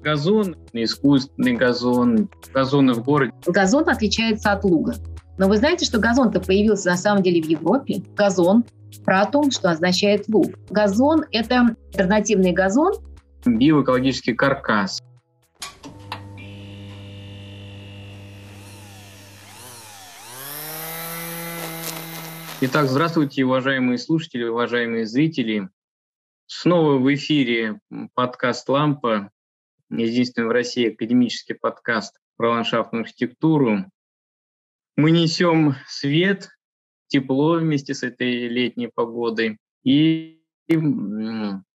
газон, искусственный газон, газоны в городе. Газон отличается от луга. Но вы знаете, что газон-то появился на самом деле в Европе. Газон про то, что означает луг. Газон – это альтернативный газон. Биоэкологический каркас. Итак, здравствуйте, уважаемые слушатели, уважаемые зрители. Снова в эфире подкаст «Лампа», единственный в России академический подкаст про ландшафтную архитектуру. Мы несем свет, тепло вместе с этой летней погодой и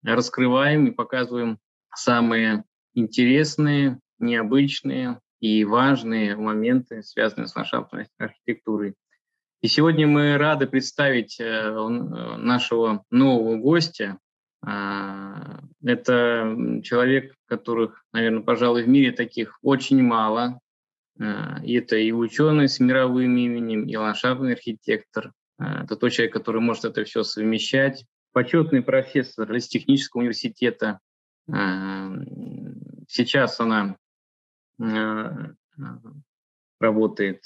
раскрываем и показываем самые интересные, необычные и важные моменты, связанные с ландшафтной архитектурой. И сегодня мы рады представить нашего нового гостя. Это человек, которых, наверное, пожалуй, в мире таких очень мало. Это и ученый с мировым именем, и ландшафтный архитектор. Это тот человек, который может это все совмещать. Почетный профессор Листехнического университета. Сейчас она работает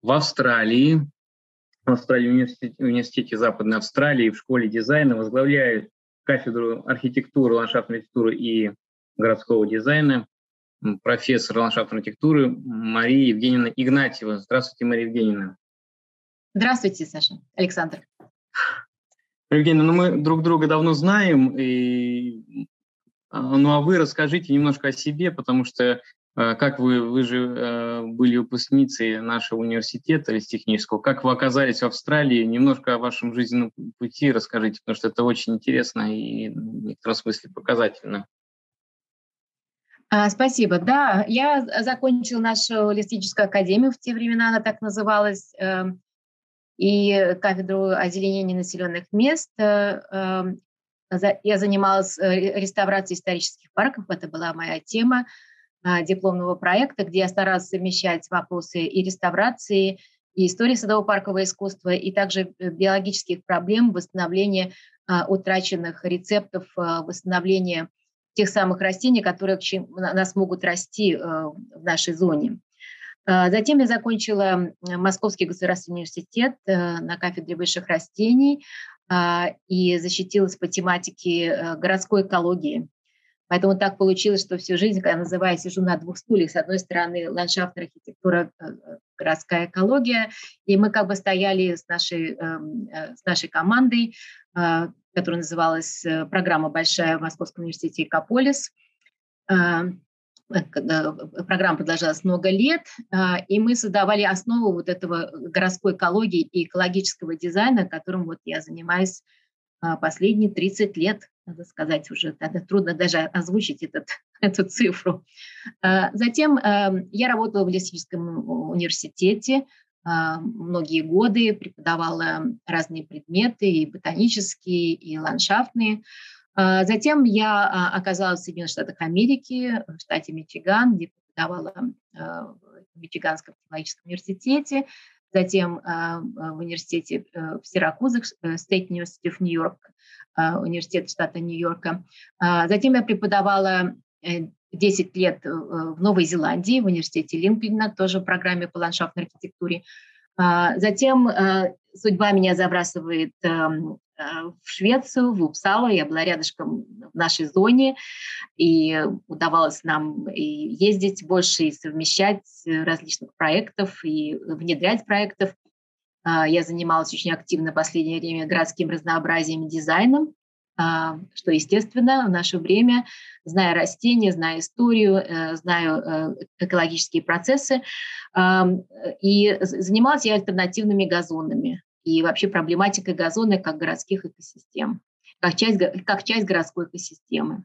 в Австралии. В Университете Западной Австралии, в школе дизайна, возглавляет кафедру архитектуры, ландшафтной архитектуры и городского дизайна профессор ландшафтной архитектуры Мария Евгеньевна Игнатьева. Здравствуйте, Мария Евгеньевна. Здравствуйте, Саша, Александр. Евгения, мы друг друга давно знаем, а вы расскажите немножко о себе, потому что как вы же были выпускницей нашего университета Листехнического, как вы оказались в Австралии, немножко о вашем жизненном пути расскажите, потому что это очень интересно и в некотором смысле показательно. Спасибо. Да, я закончила нашу Листехническую академию, в те времена она так называлась, и кафедру озеленения ненаселенных мест. Я занималась реставрацией исторических парков, это была моя тема дипломного проекта, где я старалась совмещать вопросы и реставрации, и истории садово-паркового искусства, и также биологических проблем, восстановления утраченных рецептов, восстановления тех самых растений, которые нас могут расти в нашей зоне. Затем я закончила Московский государственный университет на кафедре высших растений и защитилась по тематике городской экологии. Поэтому так получилось, что всю жизнь, когда называю, сижу на двух стульях. С одной стороны, ландшафтная архитектура, городская экология. И мы как бы стояли с нашей командой, которая называлась программа «Большая» в Московском университете «Экополис». Программа продолжалась много лет, и мы создавали основу вот этого городской экологии и экологического дизайна, которым вот я занимаюсь последние 30 лет. Надо сказать уже, трудно даже озвучить эту цифру. Затем я работала в Листехническом университете многие годы, преподавала разные предметы, и ботанические, и ландшафтные. Затем я оказалась в Соединенных Штатах Америки, в штате Мичиган, где преподавала в Мичиганском технологическом университете, затем в университете в Сиракузах, State University of New York, университет штата Нью-Йорка. Затем я преподавала 10 лет в Новой Зеландии, в университете Линкольна, тоже в программе по ландшафтной архитектуре. Затем судьба меня забрасывает в Швецию, в Упсалу. Я была рядышком в нашей зоне, и удавалось нам и ездить больше, и совмещать различных проектов, и внедрять проектов. Я занималась очень активно в последнее время городским разнообразием и дизайном, что, естественно, в наше время, зная растения, зная историю, знаю экологические процессы, и занималась я альтернативными газонами и вообще проблематикой газона как городских экосистем, как часть городской экосистемы.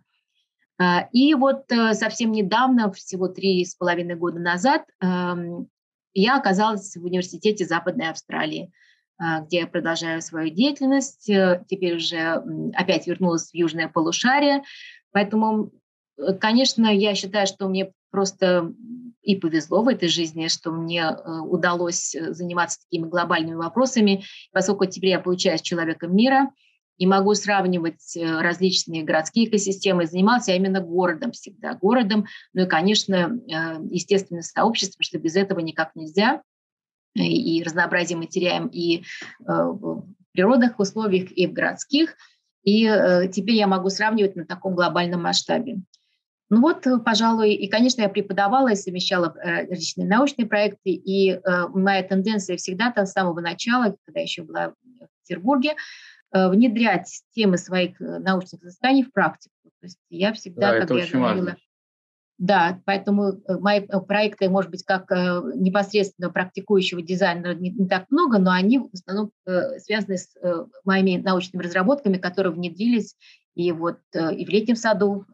И вот совсем недавно, всего 3,5 года назад, я оказалась в Университете Западной Австралии, где я продолжаю свою деятельность. Теперь уже опять вернулась в южное полушарие. Поэтому, конечно, я считаю, что мне просто и повезло в этой жизни, что мне удалось заниматься такими глобальными вопросами, поскольку теперь я получаюсь человеком мира, и могу сравнивать различные городские экосистемы. Занимался я именно городом всегда, ну и, конечно, естественное сообщество, потому что без этого никак нельзя. И разнообразие мы теряем и в природных условиях, и в городских. И теперь я могу сравнивать на таком глобальном масштабе. Ну вот, пожалуй, и, конечно, я преподавала и совмещала различные научные проекты, и моя тенденция всегда с самого начала, когда еще была в Петербурге, внедрять темы своих научных изысканий в практику. То есть я всегда, да, как я говорила, важно. Да, поэтому мои проекты, может быть, как непосредственно практикующего дизайнера не так много, но они в основном связаны с моими научными разработками, которые внедрились и вот и в Летнем саду,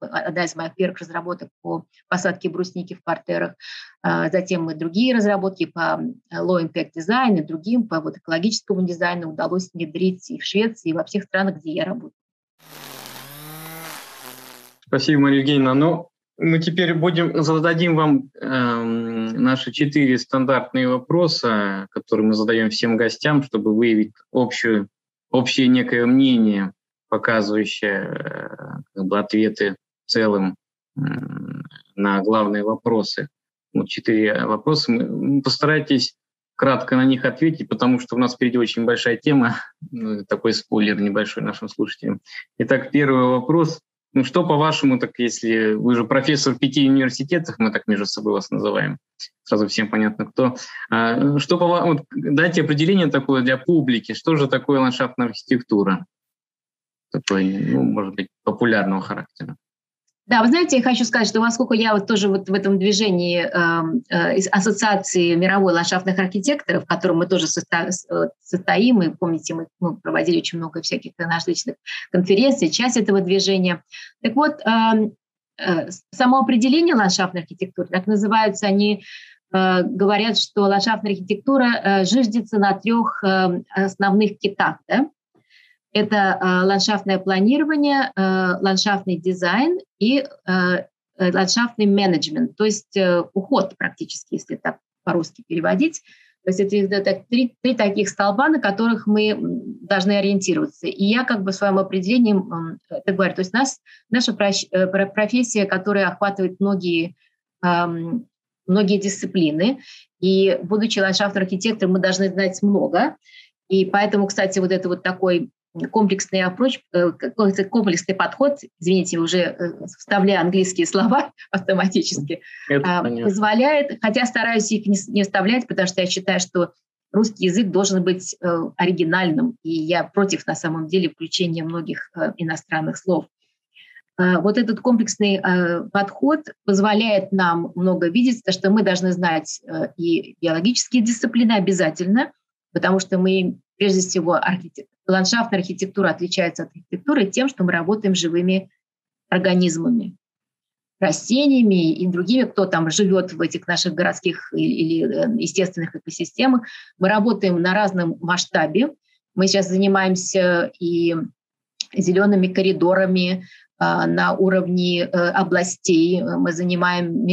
одна из моих первых разработок по посадке брусники в партерах, затем мы другие разработки по low-impact дизайну, другим по вот экологическому дизайну удалось внедрить и в Швеции, и во всех странах, где я работаю. Спасибо, Мария Евгеньевна. Ну, мы теперь зададим вам наши 4 стандартные вопроса, которые мы задаем всем гостям, чтобы выявить общее некое мнение, показывающее как бы ответы в целом на главные вопросы. Вот 4 вопроса. Постарайтесь кратко на них ответить, потому что у нас впереди очень большая тема. Такой спойлер небольшой нашим слушателям. Итак, первый вопрос. Ну что, по-вашему, так если вы же профессор в 5 университетах, мы так между собой вас называем, сразу всем понятно кто, что, по-вашему, дайте определение такое для публики, что же такое ландшафтная архитектура, такой, ну, может быть, популярного характера? Да, вы знаете, я хочу сказать, что поскольку я вот тоже вот в этом движении из Ассоциации мировой ландшафтных архитекторов, в котором мы тоже состоим, и помните, мы проводили очень много всяких различных конференций, часть этого движения. Так вот, само определение ландшафтной архитектуры, так называются они, говорят, что ландшафтная архитектура зиждется на 3 основных китах, да? Это ландшафтное планирование, ландшафтный дизайн и ландшафтный менеджмент, то есть уход практически, если так по-русски переводить. То есть это 3 таких столба, на которых мы должны ориентироваться. И я как бы своим определением это говорю. То есть наша профессия, которая охватывает многие дисциплины, и будучи ландшафтным архитектором, мы должны знать много. И поэтому, кстати, вот это вот такой комплексный подход, извините, уже вставляя английские слова автоматически, позволяет, хотя стараюсь их не вставлять, потому что я считаю, что русский язык должен быть оригинальным, и я против, на самом деле, включения многих иностранных слов. Вот этот комплексный подход позволяет нам много видеть, потому что мы должны знать и биологические дисциплины обязательно, потому что мы, прежде всего, ландшафтная архитектура отличается от архитектуры тем, что мы работаем с живыми организмами, растениями и другими, кто там живет в этих наших городских или естественных экосистемах. Мы работаем на разном масштабе. Мы сейчас занимаемся и зелеными коридорами на уровне областей. Мы занимаем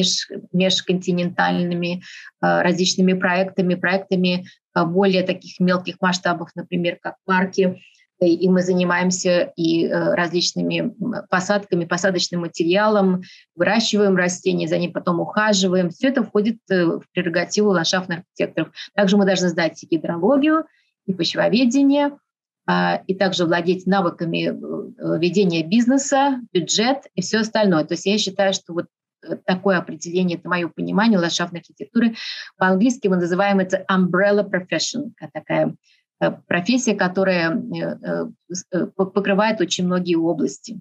межконтинентальными различными проектами более таких мелких масштабов, например, как парки. И мы занимаемся и различными посадками, посадочным материалом, выращиваем растения, за ним потом ухаживаем. Все это входит в прерогативу ландшафтных архитекторов. Также мы должны знать и гидрологию, и почвоведение, и также владеть навыками ведения бизнеса, бюджет и все остальное. То есть я считаю, что вот такое определение, это мое понимание ландшафтной архитектуры. По-английски мы называем это umbrella profession, такая профессия, которая покрывает очень многие области.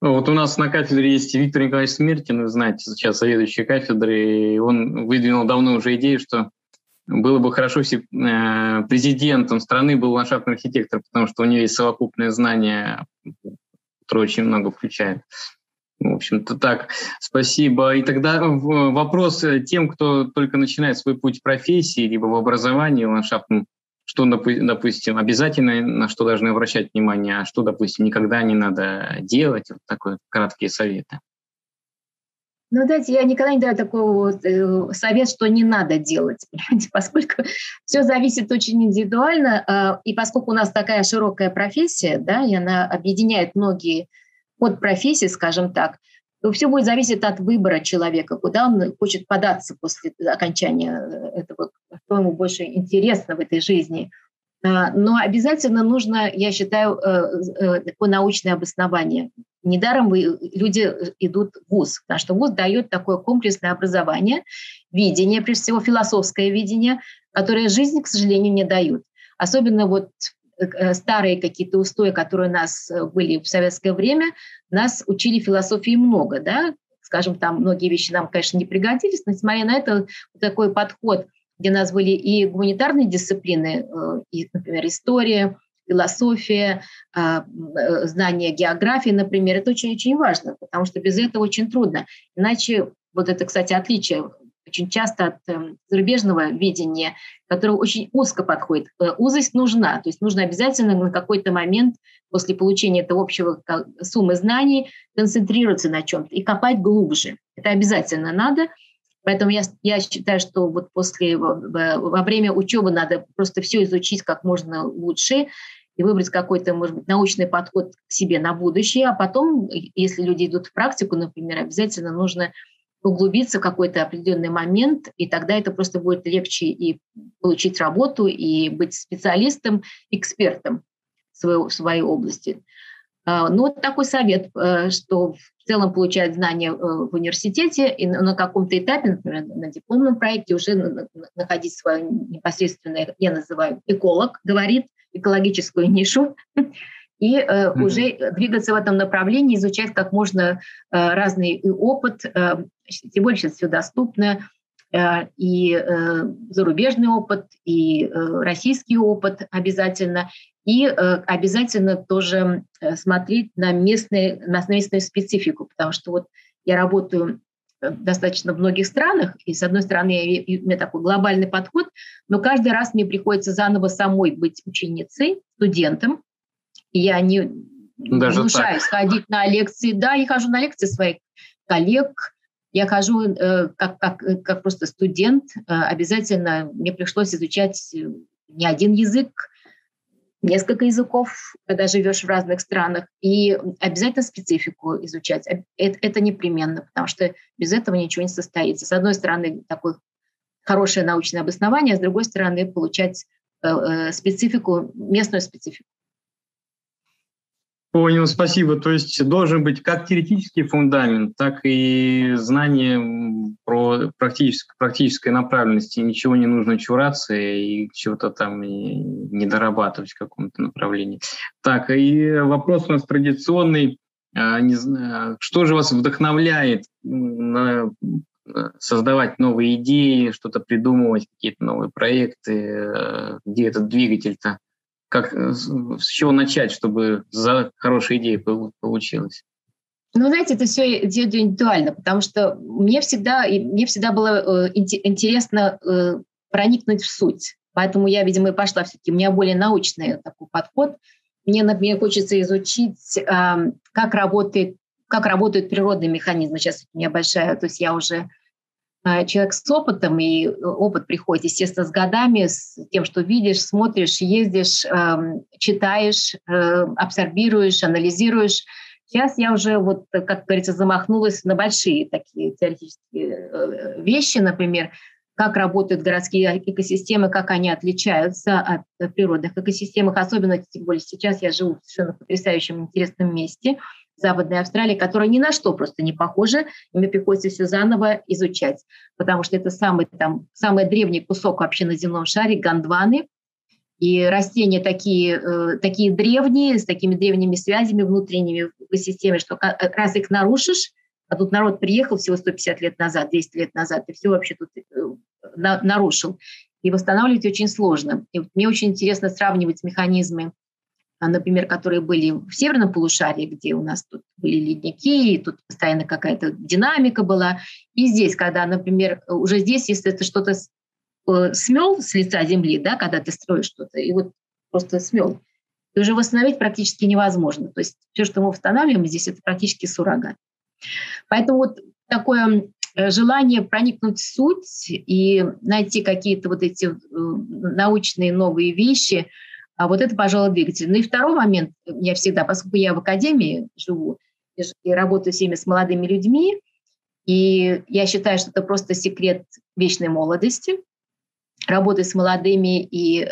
Вот у нас на кафедре есть Виктор Николаевич Смертин, вы знаете, сейчас заведующий кафедрой, и он выдвинул давно уже идею, что было бы хорошо, если президентом страны был ландшафтный архитектор, потому что у него есть совокупное знание, которое очень много включает. В общем-то так, спасибо. И тогда вопрос тем, кто только начинает свой путь в профессии, либо в образовании ландшафтном, что, допустим, обязательно, на что должны обращать внимание, а что, допустим, никогда не надо делать, вот такие краткие советы. Ну, знаете, я никогда не даю такого совета, что не надо делать, поскольку все зависит очень индивидуально, и поскольку у нас такая широкая профессия, да, и она объединяет многие подпрофессии, скажем так, то все будет зависеть от выбора человека, куда он хочет податься после окончания этого, что ему больше интересно в этой жизни. Но обязательно нужно, я считаю, такое научное обоснование. Недаром люди идут в вуз, потому что вуз дает такое комплексное образование, видение, прежде всего философское видение, которое жизнь, к сожалению, не дают. Особенно вот старые какие-то устои, которые у нас были в советское время, нас учили философии много, да? Скажем, там многие вещи нам, конечно, не пригодились, но несмотря на это, такой подход, где у нас были и гуманитарные дисциплины, и, например, история, философия, знание географии, например, это очень-очень важно, потому что без этого очень трудно. Иначе, вот это, кстати, отличие очень часто от зарубежного видения, которое очень узко подходит. Узость нужна, то есть нужно обязательно на какой-то момент после получения этого общего суммы знаний концентрироваться на чем-то и копать глубже. Это обязательно надо. Поэтому я считаю, что вот во время учебы надо просто все изучить как можно лучше и выбрать какой-то, может быть, научный подход к себе на будущее. А потом, если люди идут в практику, например, обязательно нужно углубиться в какой-то определенный момент, и тогда это просто будет легче и получить работу, и быть специалистом, экспертом в своей области. Ну, вот такой совет, что в целом получают знания в университете, и на каком-то этапе, например, на дипломном проекте уже находить свою непосредственную, я называю, эколог, говорит, экологическую нишу, и уже двигаться в этом направлении, изучать как можно разный опыт, тем более сейчас все доступно, и зарубежный опыт, и российский опыт обязательно, и обязательно тоже смотреть на местную специфику, потому что вот я работаю достаточно в многих странах, и, с одной стороны, у меня такой глобальный подход, но каждый раз мне приходится заново самой быть ученицей, студентом, и я не внушаюсь ходить на лекции. Да, я хожу на лекции своих коллег, я хожу как просто студент, обязательно мне пришлось изучать не один язык, несколько языков, когда живешь в разных странах, и обязательно специфику изучать. Это непременно, потому что без этого ничего не состоится. С одной стороны, такое хорошее научное обоснование, а с другой стороны, получать специфику, местную специфику. Понял, спасибо. То есть должен быть как теоретический фундамент, так и знание про практической направленности. Ничего не нужно чураться и чего-то там не дорабатывать в каком-то направлении. Так, и вопрос у нас традиционный. Что же вас вдохновляет создавать новые идеи, что-то придумывать, какие-то новые проекты? Где этот двигатель-то? Как, с чего начать, чтобы за хорошие идеи получилось? Ну, знаете, это все индивидуально, потому что мне всегда было интересно проникнуть в суть. Поэтому я, видимо, и пошла все-таки. У меня более научный такой подход. Мне, например, хочется изучить, как работают природные механизмы. Сейчас у меня большая, то есть я уже человек с опытом, и опыт приходит, естественно, с годами, с тем, что видишь, смотришь, ездишь, читаешь, абсорбируешь, анализируешь. Сейчас я уже, вот, как говорится, замахнулась на большие такие теоретические вещи, например, как работают городские экосистемы, как они отличаются от природных экосистем, особенно, тем более, сейчас я живу в совершенно потрясающем, интересном месте – Западной Австралии, которая ни на что просто не похожа, и мне приходится все заново изучать, потому что это самый древний кусок вообще на земном шаре, Гондваны, и растения такие древние, с такими древними связями внутренними в системе, что раз их нарушишь, а тут народ приехал всего 150 лет назад, 200 лет назад, и все вообще тут нарушил. И восстанавливать очень сложно. И вот мне очень интересно сравнивать механизмы, например, которые были в северном полушарии, где у нас тут были ледники, и тут постоянно какая-то динамика была. И здесь, когда, например, уже здесь, если ты что-то смел с лица земли, да, когда ты строишь что-то, и вот просто смел, и уже восстановить практически невозможно. То есть все, что мы восстанавливаем здесь, это практически суррогат. Поэтому вот такое желание проникнуть в суть и найти какие-то вот эти научные новые вещи. А вот это, пожалуй, двигатель. Ну и второй момент, я всегда, поскольку я в академии живу и работаю всеми с молодыми людьми, и я считаю, что это просто секрет вечной молодости, работать с молодыми и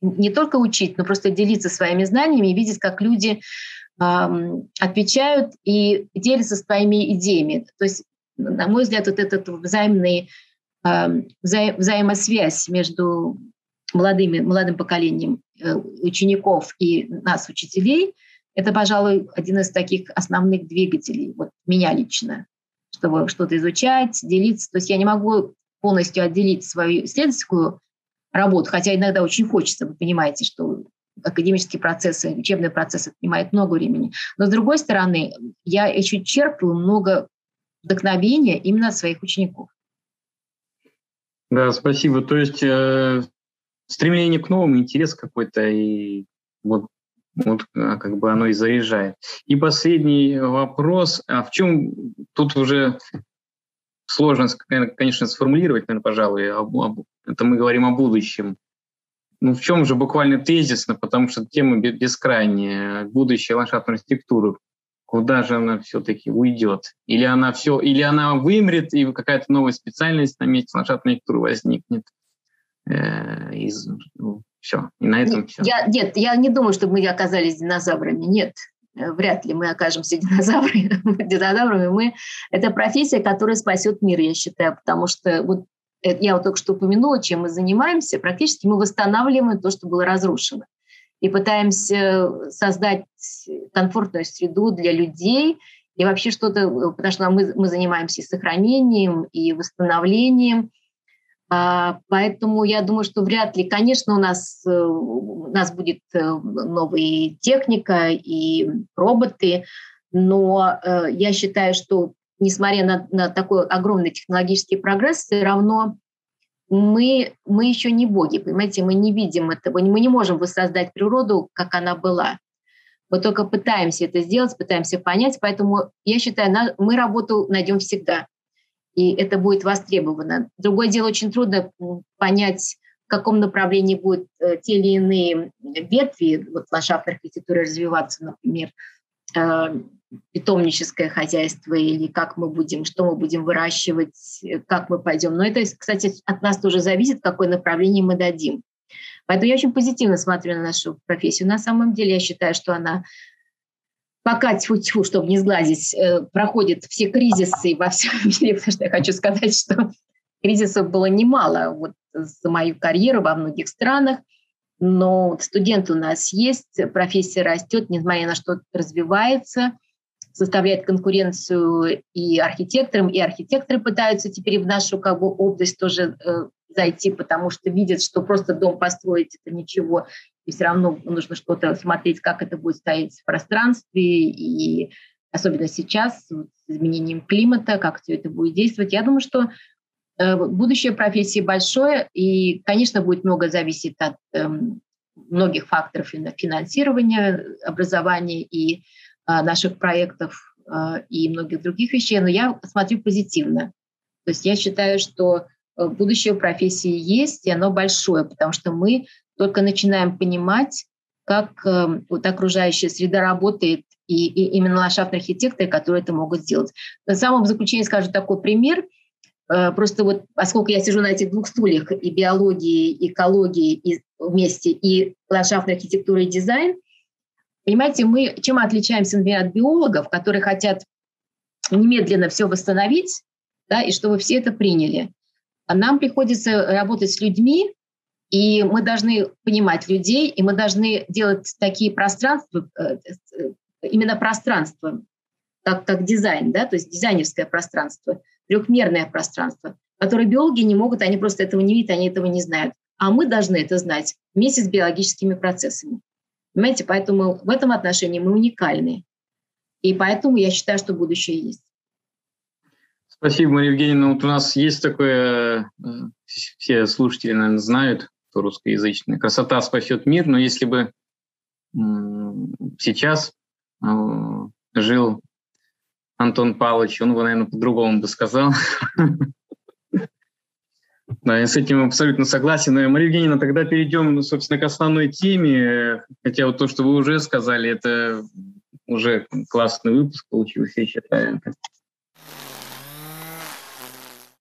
не только учить, но просто делиться своими знаниями и видеть, как люди отвечают и делятся своими идеями. То есть, на мой взгляд, вот эта взаимосвязь между молодым поколением учеников и нас, учителей, это, пожалуй, один из таких основных двигателей, вот меня лично, чтобы что-то изучать, делиться. То есть я не могу полностью отделить свою исследовательскую работу, хотя иногда очень хочется, вы понимаете, что академические процессы, учебные процессы отнимают много времени. Но, с другой стороны, я еще черплю много вдохновения именно от своих учеников. Да, спасибо. То есть стремление к новому, интерес какой-то, и вот как бы оно и заряжает. И последний вопрос. А в чем тут уже сложно, конечно, сформулировать, наверное, пожалуй, это мы говорим о будущем. Ну, в чем же буквально тезисно, потому что тема бескрайняя, будущее ландшафтной архитектуры, куда же она все-таки уйдет? Или она вымрет, и какая-то новая специальность на месте ландшафтной архитектуры возникнет? Все, и на этом все. Я не думаю, что мы оказались динозаврами. Нет, вряд ли мы окажемся динозаврами. Это профессия, которая спасет мир, я считаю, потому что вот я вот только что упомянула, чем мы занимаемся. Практически мы восстанавливаем то, что было разрушено. И пытаемся создать комфортную среду для людей. И вообще что-то, потому что мы занимаемся и сохранением, и восстановлением. Поэтому я думаю, что вряд ли, конечно, у нас будет новая техника и роботы. Но я считаю, что несмотря на такой огромный технологический прогресс, все равно мы еще не боги, понимаете, мы не видим этого, мы не можем воссоздать природу, как она была. Мы только пытаемся это сделать, пытаемся понять, поэтому я считаю, мы работу найдем всегда, и это будет востребовано. Другое дело, очень трудно понять, в каком направлении будут те или иные ветви, вот ландшафтной архитектуры развиваться, например, питомническое хозяйство, или как мы будем, что мы будем выращивать, как мы пойдем. Но это, кстати, от нас тоже зависит, какое направление мы дадим. Поэтому я очень позитивно смотрю на нашу профессию. На самом деле я считаю, что она пока, тьфу-тьфу, чтобы не сглазить, проходит все кризисы во всем мире, потому что я хочу сказать, что кризисов было немало вот за мою карьеру во многих странах. Но студенты у нас есть, профессия растет, несмотря на что развивается, составляет конкуренцию и архитекторам, и архитекторы пытаются теперь в нашу как бы область тоже зайти, потому что видят, что просто дом построить — это ничего, и все равно нужно что-то смотреть, как это будет стоять в пространстве, и особенно сейчас с изменением климата, как все это будет действовать. Я думаю, что будущее профессии большое, и, конечно, будет много зависеть от многих факторов финансирования, образования и наших проектов и многих других вещей, но я смотрю позитивно. То есть я считаю, что будущее профессии есть, и оно большое, потому что мы только начинаем понимать, как вот окружающая среда работает, и именно ландшафтные архитекторы, которые это могут сделать. На самом заключении скажу такой пример. Просто вот, поскольку я сижу на этих двух стульях, и биологии, и экологии и вместе, и ландшафтная архитектура, и дизайн, понимаете, мы чем отличаемся, например, от биологов, которые хотят немедленно все восстановить, да, и чтобы все это приняли. А нам приходится работать с людьми, и мы должны понимать людей, и мы должны делать такие пространства, именно пространство, как дизайн, да, то есть дизайнерское пространство, трехмерное пространство, которое биологи не могут, они просто этого не видят, они этого не знают. А мы должны это знать вместе с биологическими процессами. Понимаете, поэтому в этом отношении мы уникальны. И поэтому я считаю, что будущее есть. Спасибо, Мария Евгеньевна. Вот у нас есть такое, все слушатели, наверное, знают, кто русскоязычный. Красота спасет мир, но если бы сейчас жил Антон Павлович, он бы, наверное, по-другому бы сказал. Да, я с этим абсолютно согласен. Мария Евгеньевна, тогда перейдем, собственно, к основной теме. Хотя вот то, что вы уже сказали, это уже классный выпуск получился, я считаю.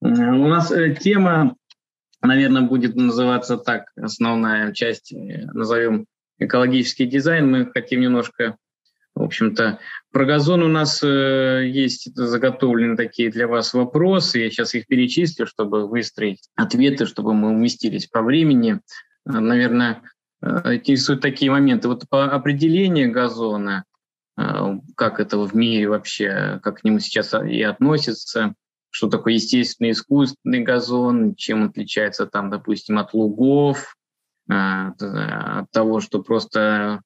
У нас тема, наверное, будет называться так, основная часть, назовем экологический дизайн. Мы хотим немножко, в общем-то, про газон у нас есть заготовлены такие для вас вопросы. Я сейчас их перечислю, чтобы выстроить ответы, чтобы мы уместились по времени. Наверное, интересуют такие моменты. Вот по определению газона, как это в мире вообще, как к нему сейчас и относятся, что такое естественный, искусственный газон, чем отличается там, допустим, от лугов, от того, что просто...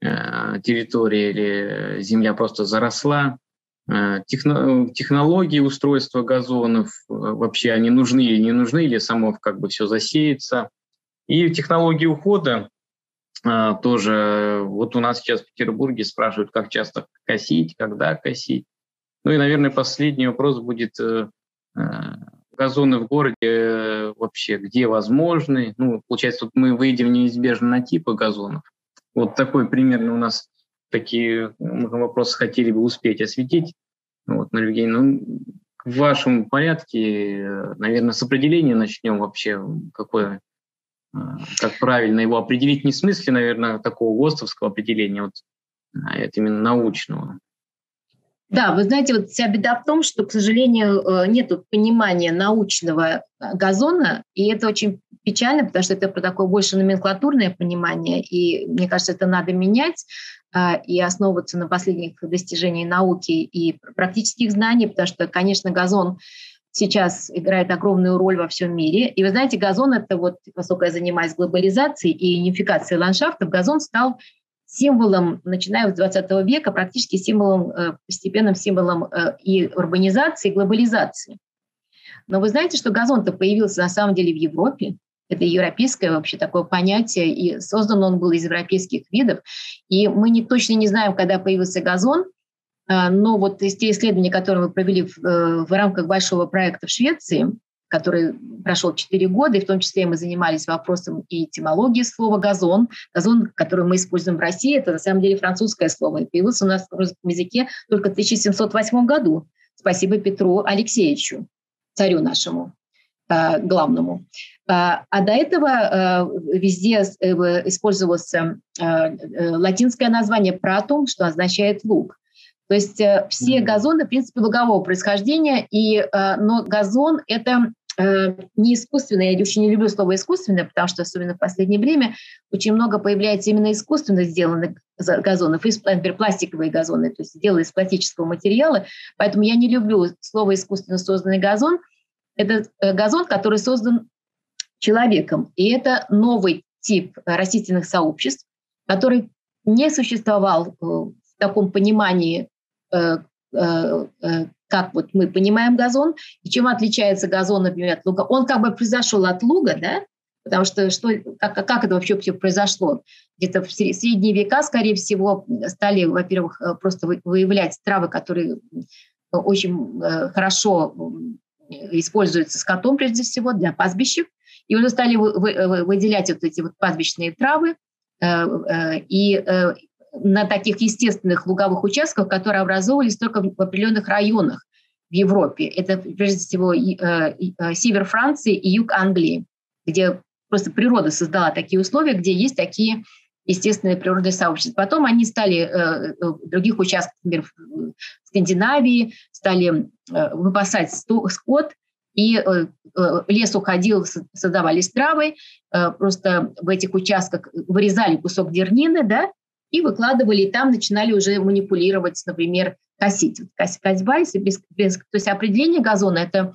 территория или земля просто заросла. Технологии устройства газонов, вообще они нужны или не нужны, или само как бы все засеется. И технологии ухода тоже. Вот у нас сейчас в Петербурге спрашивают, как часто косить, когда косить. Ну и, наверное, последний вопрос будет. Газоны в городе вообще где возможны? Ну, получается, тут мы выйдем неизбежно на типы газонов. Вот такой примерно у нас такие вопросы хотели бы успеть осветить. Вот, Мария Евгеньевна, ну, в вашем порядке, наверное, с определения начнем вообще, какое, как правильно его определить, не в смысле, наверное, такого ГОСТовского определения, вот, а это именно научного. Да, вы знаете, вот вся беда в том, что, к сожалению, нет понимания научного газона, и это очень печально, потому что это такое больше номенклатурное понимание, и, мне кажется, это надо менять и основываться на последних достижениях науки и практических знаний, потому что, конечно, газон сейчас играет огромную роль во всем мире. И вы знаете, газон — это вот, поскольку я занимаюсь глобализацией и унификацией ландшафтов, газон стал символом, начиная с 20 века, практически символом, постепенным символом и урбанизации, и глобализации. Но вы знаете, что газон-то появился на самом деле в Европе. Это европейское вообще такое понятие, и создан он был из европейских видов. И мы точно не знаем, когда появился газон, но вот из тех исследований, которые мы провели в рамках большого проекта в Швеции, который прошел 4 года, и в том числе мы занимались вопросом и этимологии слова «газон». Газон, который мы используем в России, это на самом деле французское слово. И появился у нас в русском языке только в 1708 году. Спасибо Петру Алексеевичу, царю нашему главному. А до этого везде использовалось латинское название «пратум», что означает «луг». То есть все газоны, в принципе, лугового происхождения, но газон – это не искусственное. Я очень не люблю слово «искусственное», потому что, особенно в последнее время, очень много появляется именно искусственно сделанных газонов, например, пластиковые газоны, то есть сделаны из пластического материала. Поэтому я не люблю слово «искусственно созданный газон». Это газон, который создан человеком. И это новый тип растительных сообществ, который не существовал в таком понимании, как вот мы понимаем газон, и чем отличается газон, например, от луга. Он как бы произошел от луга, да? Потому что, как это вообще все произошло? Где-то в средние века, скорее всего, стали, во-первых, просто выявлять травы, которые очень хорошо используются скотом, прежде всего, для пастбищ. И уже стали выделять вот эти вот пастбищные травы и на таких естественных луговых участках, которые образовывались только в определенных районах в Европе. Это, прежде всего, север Франции и юг Англии, где просто природа создала такие условия, где есть такие естественные природные сообщества. Потом они стали в других участках, например, в Скандинавии, стали выпасать скот, и лес уходил, создавались травы, просто в этих участках вырезали кусок дернины, да, и выкладывали, и там начинали уже манипулировать, например, косить. Косьба, то есть определение газона – это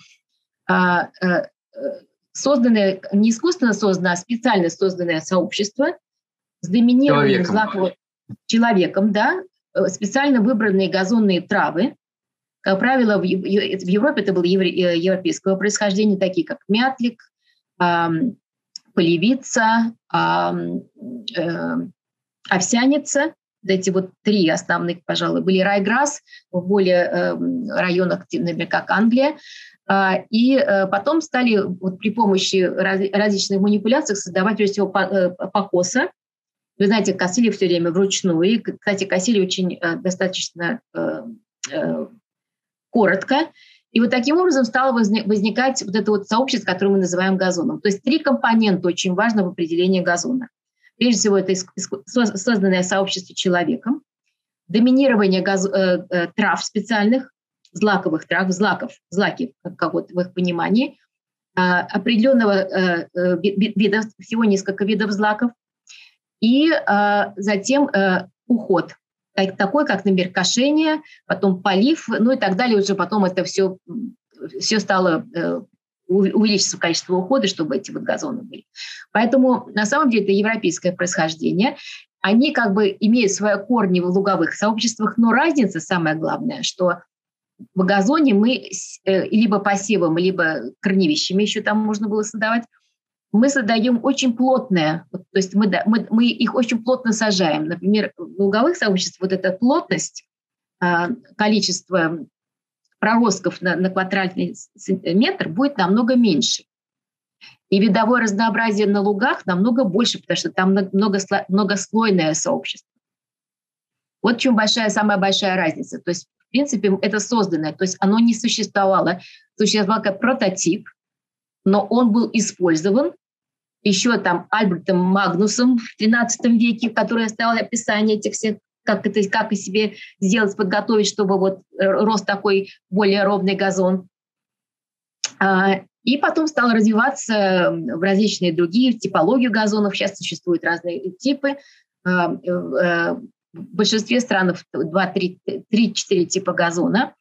созданное, не искусственно созданное, а специально созданное сообщество с доминированным человеком, да, специально выбранные газонные травы. Как правило, в Европе это было европейского происхождения, такие как мятлик, полевица, овсяница эти вот три основных, пожалуй, были райграсс в более районах, например, как Англия. И потом стали вот при помощи различных манипуляций создавать, прежде всего, покоса. Вы знаете, косили все время вручную. И, кстати, косили очень достаточно коротко. И вот таким образом стало возникать вот это вот сообщество, которое мы называем газоном. То есть три компонента очень важны в определении газона. Прежде всего, это созданное сообщество человеком, доминирование трав специальных, злаковых трав, злаков, как вот в их понимании, определенного видов, всего несколько видов злаков, и затем уход, такой, как, например, кошение, потом полив, ну и так далее. Уже потом это все стало увеличиться количество ухода, чтобы эти вот газоны были. Поэтому, на самом деле, это европейское происхождение. Они как бы имеют свои корни в луговых сообществах, но разница самая главная, что в газоне мы либо посевом, либо корневищами еще там можно было создавать, мы создаем очень плотное, то есть мы их очень плотно сажаем. Например, в луговых сообществах вот эта плотность, количество проростков на квадратный метр будет намного меньше. И видовое разнообразие на лугах намного больше, потому что там многослойное сообщество. Вот в чем самая большая разница. То есть, в принципе, это созданное, то есть оно не существовало. Существовал как прототип, но он был использован еще там Альбертом Магнусом в XIII веке, который оставил описание этих всех, как и себе сделать, подготовить, чтобы вот рос такой более ровный газон. И потом стал развиваться в различные другие, в типологию газонов. Сейчас существуют разные типы. В большинстве стран 2-3-4 типа газона.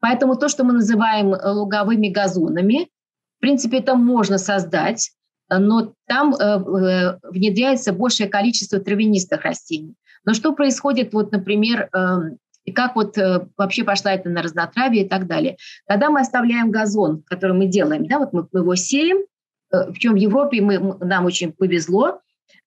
Поэтому то, что мы называем луговыми газонами, в принципе, это можно создать, но там внедряется большее количество травянистых растений. Но что происходит, вот, например, как вот вообще пошла это на разнотравие и так далее? Когда мы оставляем газон, который мы делаем, да, вот мы его сеем, причем в Европе нам очень повезло,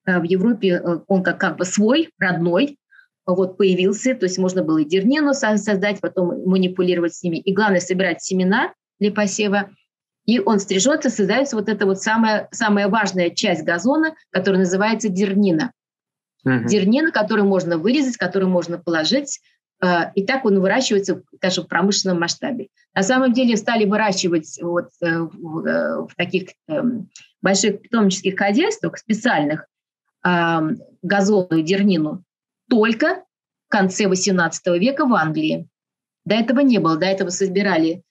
в Европе он как бы свой, родной, вот появился, то есть можно было и дернину создать, потом манипулировать с ними, и главное собирать семена для посева, и он стрижется, создается вот эта вот самая важная часть газона, которая называется дернина. Угу. Дернина, которую можно вырезать, которую можно положить, и так он выращивается, даже в промышленном масштабе. На самом деле стали выращивать вот в таких больших питомнических хозяйствах специальных газонную дернину только в конце XVIII века в Англии. До этого не было, до этого собирали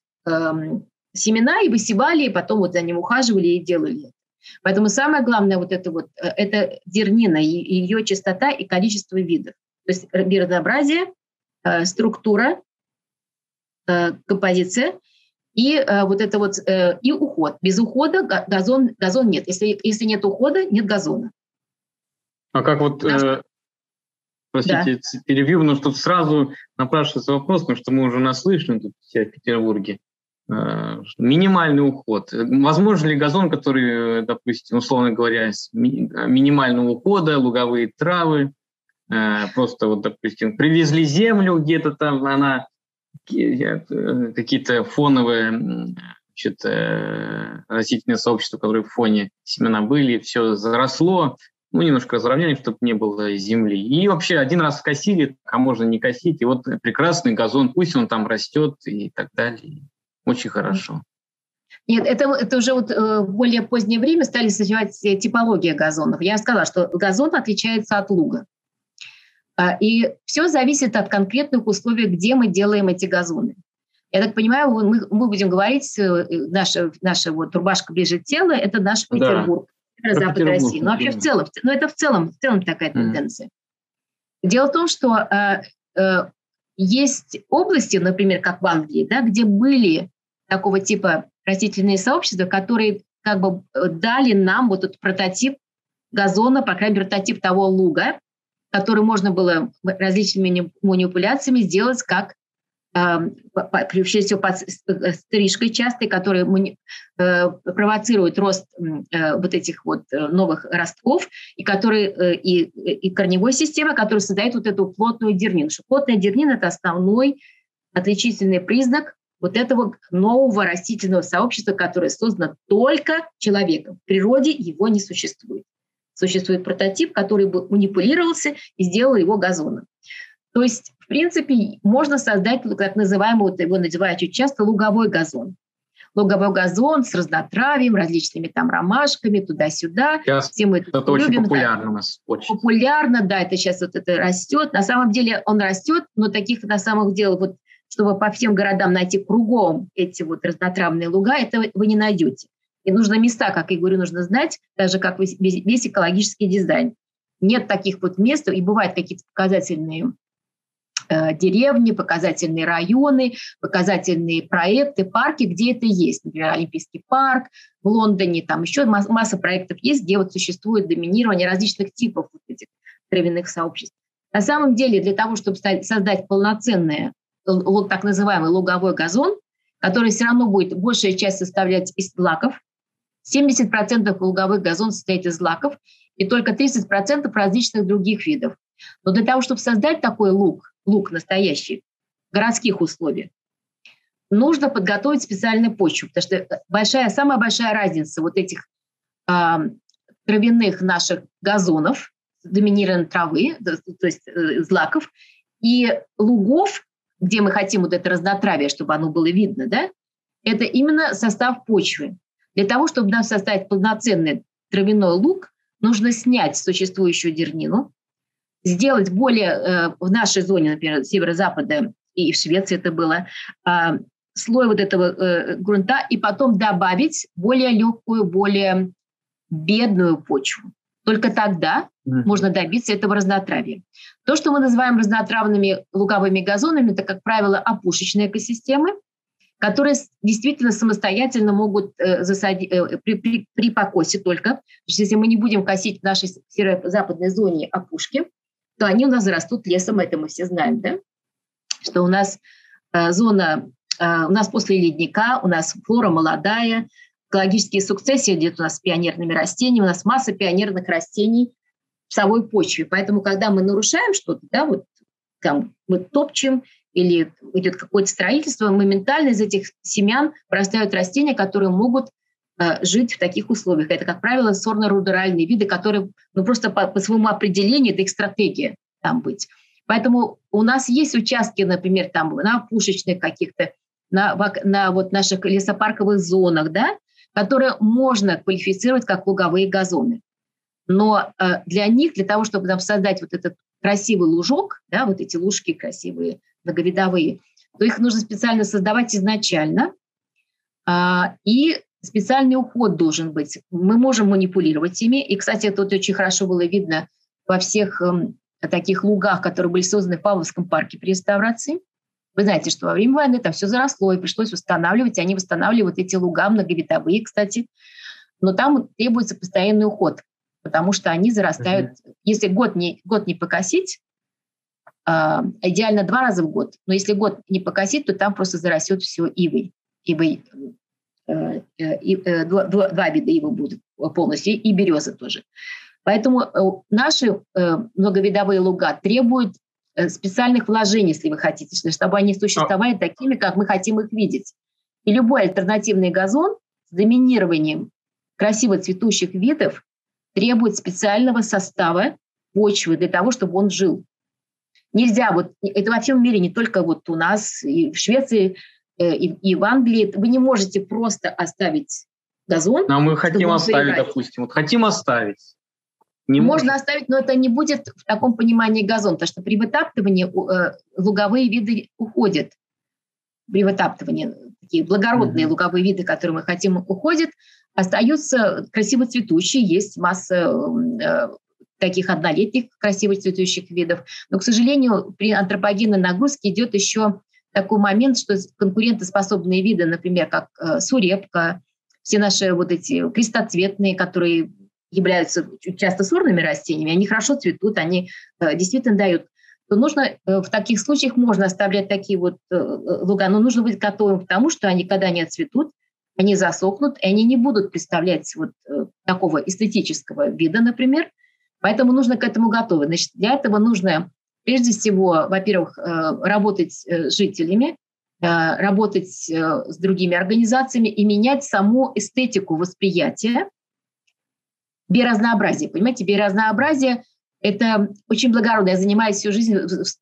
семена и высевали, и потом вот за ним ухаживали и делали. Поэтому самое главное это дернина, ее частота и количество видов. То есть биоразнообразие, структура, композиция и уход. Без ухода газон нет. Если нет ухода, нет газона. А как вот... Простите, да. Перебью, но тут сразу напрашивается вопрос, потому что мы уже наслышаны тут в Петербурге. Минимальный уход. Возможно ли газон, который, допустим, условно говоря, с минимального ухода, луговые травы, просто вот, допустим, привезли землю где-то там, она какие-то фоновые растительные сообщества, которые в фоне семена были, все заросло, немножко разровняли, чтобы не было земли. И вообще один раз косили, а можно не косить. И вот прекрасный газон, пусть он там растет и так далее. Очень хорошо. Нет, это уже в более позднее время стали создавать типология газонов. Я сказала, что газон отличается от луга. И все зависит от конкретных условий, где мы делаем эти газоны. Я так понимаю, мы будем говорить, наша вот рубашка ближе к телу, это наш Петербург. Да. Запад России. Но вообще в целом такая тенденция. Дело в том, что есть области, например, как в Англии, да, где были такого типа растительные сообщества, которые как бы дали нам вот этот прототип газона, по крайней мере, прототип того луга, который можно было различными манипуляциями сделать как прежде всего под стрижкой частой, которая провоцирует рост вот этих вот новых ростков, и которые и корневой системы, которая создает вот эту плотную дернину. Плотная дернина – это основной отличительный признак вот этого нового растительного сообщества, которое создано только человеком. В природе его не существует. Существует прототип, который бы манипулировался и сделал его газоном. То есть, в принципе, можно создать так называемый, вот его называют очень часто, луговой газон. Луговой газон с разнотравием, различными там ромашками, туда-сюда. Все мы это очень любим. Популярно у нас. Очень. Популярно, да, это сейчас вот это растет. На самом деле он растет, но таких на самом деле, вот, чтобы по всем городам найти кругом эти вот разнотравные луга, это вы не найдете. И нужно места, как я говорю, нужно знать, даже как весь экологический дизайн. Нет таких вот мест, и бывают какие-то показательные деревни, показательные районы, показательные проекты, парки, где это есть. Например, Олимпийский парк в Лондоне, там еще масса проектов есть, где вот существует доминирование различных типов вот этих травяных сообществ. На самом деле, для того, чтобы создать полноценный, так называемый луговой газон, который все равно будет большая часть составлять из злаков, 70% луговых газон состоит из злаков и только 30% различных других видов. Но для того, чтобы создать такой луг настоящий, в городских условиях, нужно подготовить специальную почву, потому что самая большая разница вот этих травяных наших газонов, доминированной травы, то есть злаков, и лугов, где мы хотим вот это разнотравие, чтобы оно было видно, да, это именно состав почвы. Для того, чтобы нам составить полноценный травяной луг, нужно снять существующую дернину, сделать более, в нашей зоне, например, северо-запада и в Швеции это было, слой вот этого грунта, и потом добавить более легкую, более бедную почву. Только тогда можно добиться этого разнотравия. То, что мы называем разнотравными луговыми газонами, это, как правило, опушечные экосистемы, которые действительно самостоятельно могут засадить при покосе только. Если мы не будем косить в нашей северо-западной зоне опушки, то они у нас зарастут лесом, это мы все знаем, да? Что у нас зона, у нас после ледника, у нас флора молодая, экологические сукцессии идут у нас с пионерными растениями, у нас масса пионерных растений в совой почве. Поэтому, когда мы нарушаем что-то, да, вот там мы топчем или идет какое-то строительство, моментально из этих семян вырастают растения, которые могут жить в таких условиях. Это, как правило, сорно-рудеральные виды, которые ну, просто по своему определению, это их стратегия там быть. Поэтому у нас есть участки, например, там на пушечных каких-то, на вот наших лесопарковых зонах, да, которые можно квалифицировать как луговые газоны. Но для них, для того, чтобы нам создать вот этот красивый лужок, да, вот эти лужки красивые, многовидовые, то их нужно специально создавать изначально. И специальный уход должен быть. Мы можем манипулировать ими. И, кстати, это вот очень хорошо было видно во всех таких лугах, которые были созданы в Павловском парке при реставрации. Вы знаете, что во время войны там все заросло, и пришлось восстанавливать. Они восстанавливают эти луга, многовидовые, кстати. Но там требуется постоянный уход, потому что они зарастают. Если год не покосить, идеально 2 раза в год, но если год не покосить, то там просто зарастет все ивой. 2 вида ивы будут полностью, и береза тоже. Поэтому наши многовидовые луга требуют специальных вложений, если вы хотите, чтобы они существовали такими, как мы хотим их видеть. И любой альтернативный газон с доминированием красиво цветущих видов требует специального состава почвы для того, чтобы он жил. Нельзя, вот это во всем мире, не только вот у нас, и в Швеции, и в Англии, вы не можете просто оставить газон. Но мы хотим оставить, допустим, вот хотим оставить. Можно оставить, но это не будет в таком понимании газон, потому что при вытаптывании луговые виды уходят. При вытаптывании такие благородные луговые виды, которые мы хотим, уходят. Остаются красиво цветущие, есть масса таких однолетних красиво цветущих видов. Но, к сожалению, при антропогенной нагрузке идет еще такой момент, что конкурентоспособные виды, например, как сурепка, все наши вот эти крестоцветные, которые являются часто сорными растениями, они хорошо цветут, они действительно дают. то нужно в таких случаях можно оставлять такие вот луга, но нужно быть готовым к тому, что они когда не отцветут, они засохнут, и они не будут представлять вот такого эстетического вида, например. Поэтому нужно к этому готовы. Значит, для этого нужно прежде всего, во-первых, работать с жителями, работать с другими организациями и менять саму эстетику восприятия, биоразнообразие. Понимаете, биоразнообразие – это очень благородно. Я занимаюсь всю жизнь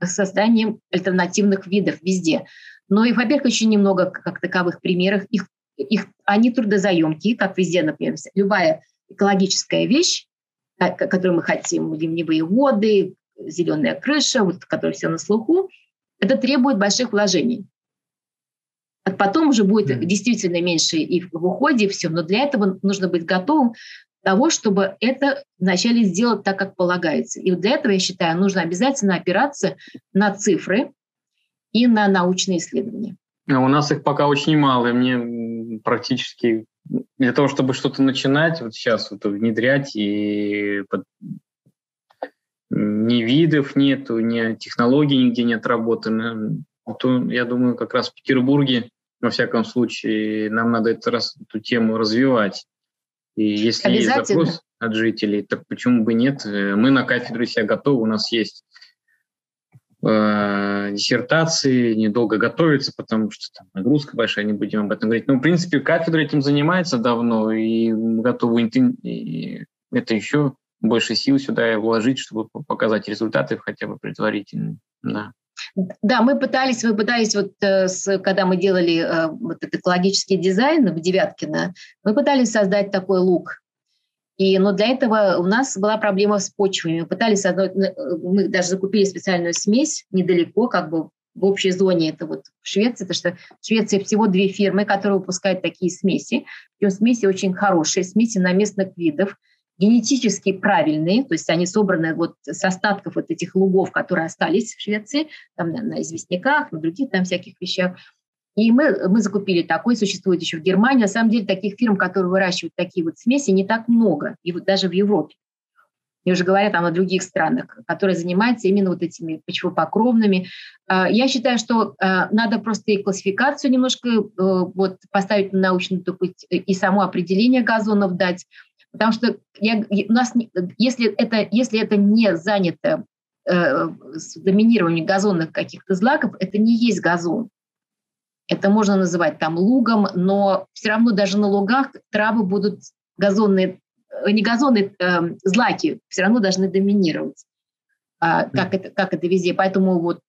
созданием альтернативных видов везде. Но их, во-первых, очень немного как таковых примеров. Они трудозаемкие, как везде, например. Любая экологическая вещь, которую мы хотим, ливневые воды, зеленая крыша, вот, которая все на слуху, это требует больших вложений. А потом уже будет действительно меньше и в уходе, и все. Но для этого нужно быть готовым к тому, чтобы это вначале сделать так, как полагается. И для этого, я считаю, нужно обязательно опираться на цифры и на научные исследования. Но у нас их пока очень мало. И мне практически для того, чтобы что-то начинать, вот сейчас вот внедрять, и ни видов нету, ни технологий нигде не отработаны. То, я думаю, как раз в Петербурге, во всяком случае, нам надо эту тему развивать. И если есть запрос от жителей, так почему бы нет? Мы на кафедре себя готовы, у нас есть диссертации, недолго готовятся, потому что там нагрузка большая, не будем об этом говорить. Но, в принципе, кафедра этим занимается давно, и готовы это еще больше сил сюда вложить, чтобы показать результаты хотя бы предварительные. Да. Да, мы пытались вот, когда мы делали вот этот экологический дизайн в Девяткино, мы пытались создать такой луг. Но для этого у нас была проблема с почвами. Мы даже закупили специальную смесь недалеко, как бы в общей зоне, это вот в Швеции, потому что в Швеции всего 2 фирмы, которые выпускают такие смеси. Причем смеси очень хорошие, смеси на местных видов, генетически правильные, то есть они собраны вот с остатков вот этих лугов, которые остались в Швеции, там на известняках, на других там всяких вещах. И мы закупили такой, существует еще в Германии. На самом деле таких фирм, которые выращивают такие вот смеси, не так много, и вот даже в Европе. Я уже говорю там о других странах, которые занимаются именно вот этими почвопокровными. Я считаю, что надо просто и классификацию немножко вот поставить на научную, и само определение газонов дать. Потому что если это не занято с доминированием газонных каких-то злаков, это не есть газон. Это можно называть там лугом, но все равно даже на лугах травы будут злаки все равно должны доминировать, как это везде. Поэтому вот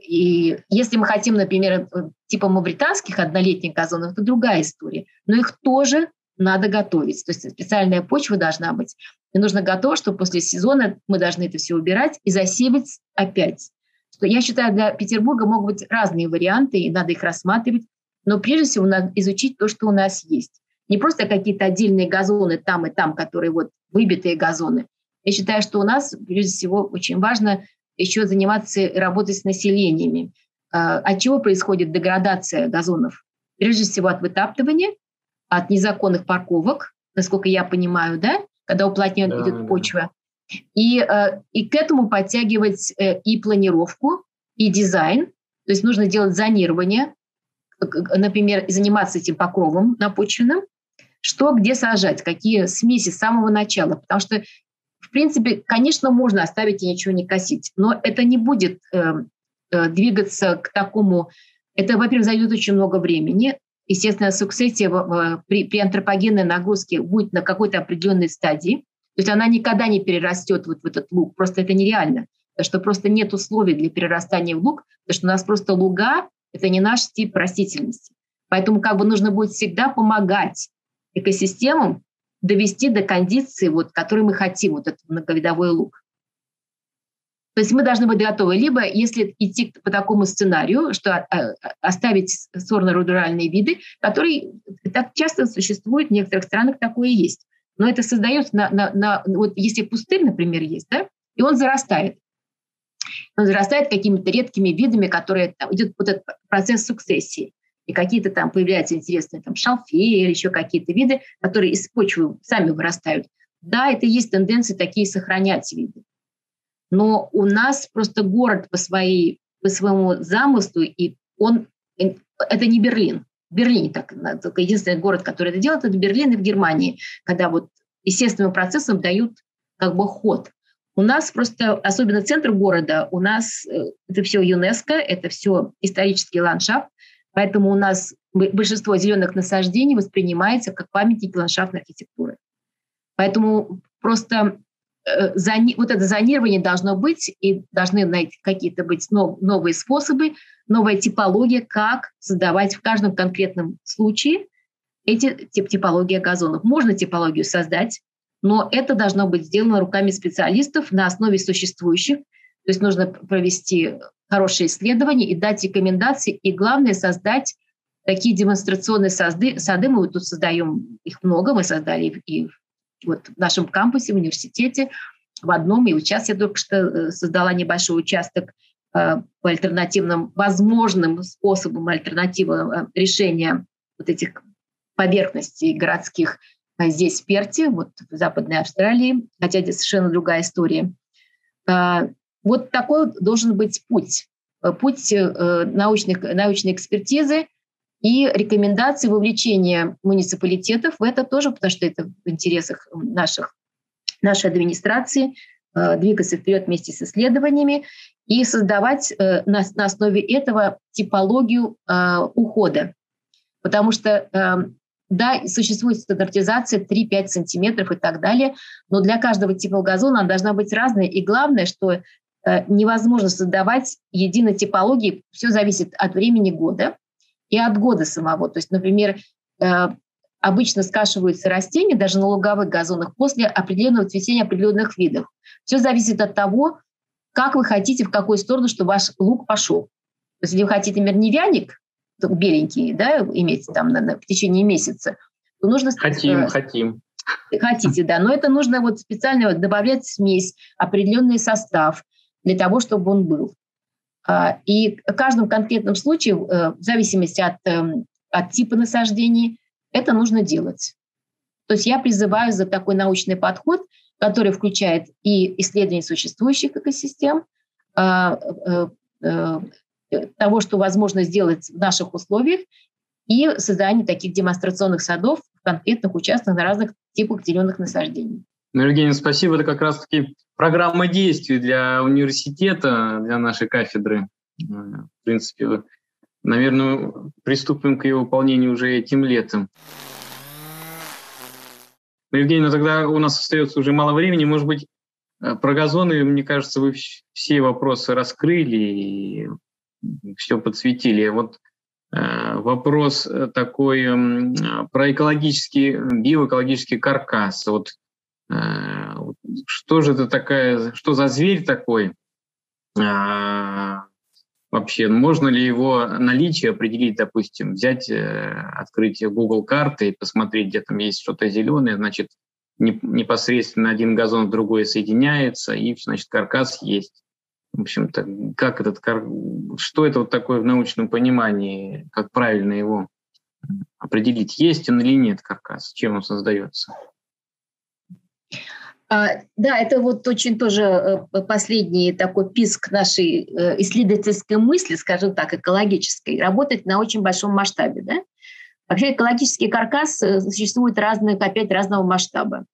и если мы хотим, например, типа мавританских однолетних газонов, это другая история, но их тоже надо готовить. То есть специальная почва должна быть. И нужно готово, что после сезона мы должны это все убирать и засеивать опять. Что, я считаю, для Петербурга могут быть разные варианты, и надо их рассматривать. Но прежде всего надо изучить то, что у нас есть. Не просто какие-то отдельные газоны там и там, которые вот выбитые газоны. Я считаю, что у нас прежде всего очень важно еще заниматься и работать с населениями. От чего происходит деградация газонов? Прежде всего от вытаптывания, от незаконных парковок, насколько я понимаю, да, когда уплотнённо идет почва. И к этому подтягивать и планировку, и дизайн. То есть нужно делать зонирование, например, заниматься этим покровом напочвенным, что где сажать, какие смеси с самого начала. Потому что, в принципе, конечно, можно оставить и ничего не косить, но это не будет двигаться к такому... Это, во-первых, займет очень много времени. Естественно, сукцессия при антропогенной нагрузке будет на какой-то определенной стадии. То есть она никогда не перерастет вот в этот луг. Просто это нереально. Потому что просто нет условий для перерастания в луг. Потому что у нас просто луга – это не наш тип растительности. Поэтому как бы нужно будет всегда помогать экосистемам довести до кондиции, вот, которой мы хотим, вот этот многовидовой луг. То есть мы должны быть готовы. Либо, если идти по такому сценарию, что оставить сорно-рудеральные виды, которые так часто существуют, в некоторых странах такое и есть. Но это создается, вот если пустырь, например, есть, да, и он зарастает. Он зарастает какими-то редкими видами, которые там, идет вот этот процесс сукцессии. И какие-то там появляются интересные там, шалфеи или еще какие-то виды, которые из почвы сами вырастают. Да, это есть тенденция такие сохранять виды. Но у нас просто город по своему замыслу, и это не Берлин. В Берлине только единственный город, который это делает, это Берлин и в Германии, когда вот естественным процессом дают как бы ход. У нас просто, особенно центр города, у нас это все ЮНЕСКО, это все исторический ландшафт, поэтому у нас большинство зеленых насаждений воспринимается как памятники ландшафтной архитектуры. Поэтому просто вот это зонирование должно быть, и должны найти какие-то быть новые способы, новая типология, как создавать в каждом конкретном случае эти типологии газонов. Можно типологию создать, но это должно быть сделано руками специалистов на основе существующих. То есть нужно провести хорошие исследования и дать рекомендации, и главное создать такие демонстрационные сады. Мы тут создаем их много, мы создали и вот в нашем кампусе, в университете, в одном, и сейчас я только что создала небольшой участок по альтернативным, возможным способам альтернативного решения вот этих поверхностей городских здесь в Перте, вот в Западной Австралии, хотя это совершенно другая история. Вот такой должен быть путь научной экспертизы и рекомендации вовлечения муниципалитетов в это тоже, потому что это в интересах нашей администрации, двигаться вперед вместе с исследованиями и создавать на основе этого типологию ухода. Потому что, да, существует стандартизация 3-5 сантиметров и так далее, но для каждого типа газона она должна быть разная. И главное, что невозможно создавать единой типологии, все зависит от времени года и от года самого. То есть, например, обычно скашиваются растения, даже на луговых газонах, после определенного цветения определенных видов. Все зависит от того, как вы хотите, в какую сторону, чтобы ваш луг пошел. То есть, если вы хотите, например, нефтяник, беленький, да, иметь там в течение месяца, то нужно... Хотите, да, но это нужно вот специально добавлять смесь, определенный состав для того, чтобы он был. И в каждом конкретном случае, в зависимости от типа насаждений, это нужно делать. То есть я призываю за такой научный подход, который включает и исследование существующих экосистем, того, что возможно сделать в наших условиях, и создание таких демонстрационных садов в конкретных участках на разных типах зеленых насаждений. Ну, Евгения, спасибо. Это как раз-таки программа действий для университета, для нашей кафедры. В принципе, наверное, приступим к ее выполнению уже этим летом. Евгения, ну тогда у нас остается уже мало времени. Может быть, про газоны, мне кажется, вы все вопросы раскрыли и все подсветили. Вот вопрос такой про экологический, биоэкологический каркас. Вот что же это такая, что за зверь такой? Вообще, можно ли его наличие определить, допустим, взять, открыть Google карты и посмотреть, где там есть что-то зеленое, значит, непосредственно один газон в другой соединяется, и, значит, каркас есть. В общем-то, как этот что это вот такое в научном понимании, как правильно его определить, есть он или нет каркас, чем он создается? Да, это вот очень тоже последний такой писк нашей исследовательской мысли, скажем так, экологической, работать на очень большом масштабе, да? Вообще экологический каркас существует разного масштаба.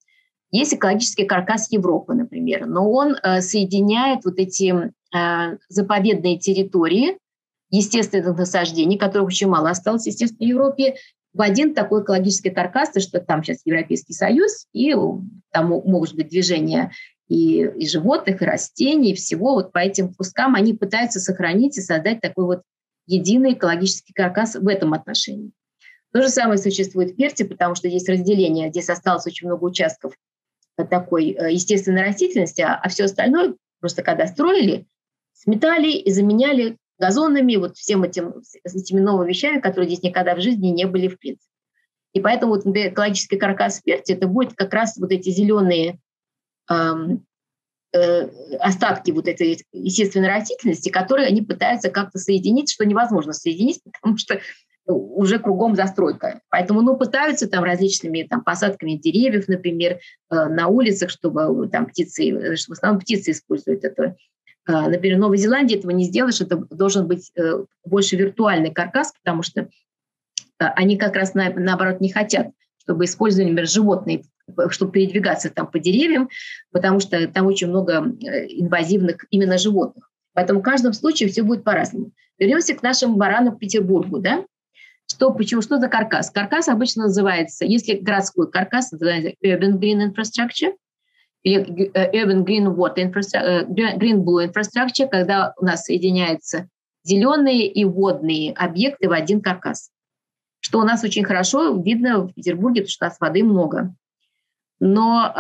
Есть экологический каркас Европы, например, но он соединяет вот эти заповедные территории естественных насаждений, которых очень мало осталось, естественно, в Европе, в один такой экологический каркас, что там сейчас Европейский Союз, и там могут быть движения и животных, и растений, и всего. Вот по этим кускам они пытаются сохранить и создать такой вот единый экологический каркас в этом отношении. То же самое существует в Перте, потому что здесь разделение, здесь осталось очень много участков такой естественной растительности, а все остальное просто когда строили, сметали и заменяли газонами, вот всем этими новыми вещами, которые здесь никогда в жизни не были в принципе. И поэтому вот экологический каркас в Перте, это будет как раз вот эти зеленые остатки вот этой естественной растительности, которые они пытаются как-то соединить, что невозможно соединить, потому что уже кругом застройка. Поэтому, пытаются там различными посадками деревьев, например, на улицах, чтобы там птицы, в основном птицы используют это. Например, в Новой Зеландии этого не сделаешь, это должен быть больше виртуальный каркас, потому что они как раз наоборот не хотят, чтобы использовали, например, животные, чтобы передвигаться там по деревьям, потому что там очень много инвазивных именно животных. Поэтому в каждом случае все будет по-разному. Вернемся к нашему барану в Петербургу, да? Что за каркас? Каркас обычно называется, если городской каркас, называется Urban Green Infrastructure или Urban Green Water Infrastructure, Green Blue Infrastructure, когда у нас соединяются зеленые и водные объекты в один каркас. Что у нас очень хорошо видно в Петербурге, потому что у нас воды много. Но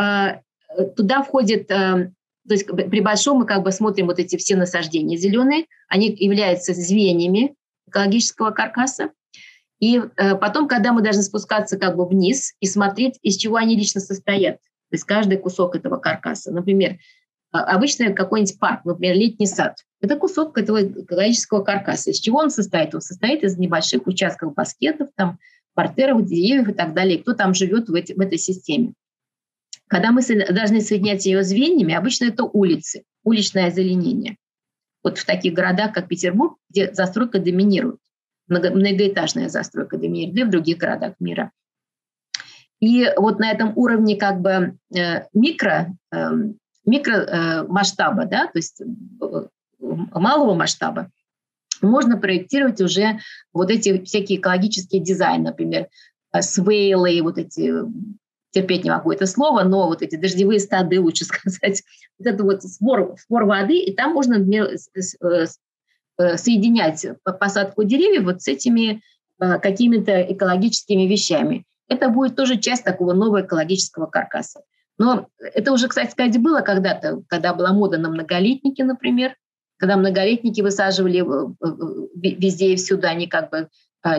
туда входит, то есть при большом мы смотрим эти все насаждения зеленые, они являются звеньями экологического каркаса. И потом, когда мы должны спускаться вниз и смотреть, из чего они лично состоят, то есть каждый кусок этого каркаса. Например, обычно какой-нибудь парк, например, Летний сад. Это кусок этого экологического каркаса. Из чего он состоит? Он состоит из небольших участков баскетов, партеров, деревьев и так далее. Кто там живет в этой системе? Когда мы должны соединять ее звеньями, обычно это улицы, уличное озеленение. Вот в таких городах, как Петербург, где застройка доминирует. Многоэтажная застройка доминирует, да и в других городах мира. И вот на этом уровне микромасштаба, да, то есть малого масштаба, можно проектировать уже эти всякие экологические дизайны, например, свейлы, терпеть не могу это слово, но эти дождевые стады, лучше сказать, это сбор воды, и там можно, например, соединять посадку деревьев с этими какими-то экологическими вещами. Это будет тоже часть такого нового экологического каркаса. Но это уже, кстати сказать, было когда-то, когда была мода на многолетники, например, когда многолетники высаживали везде и всюду, они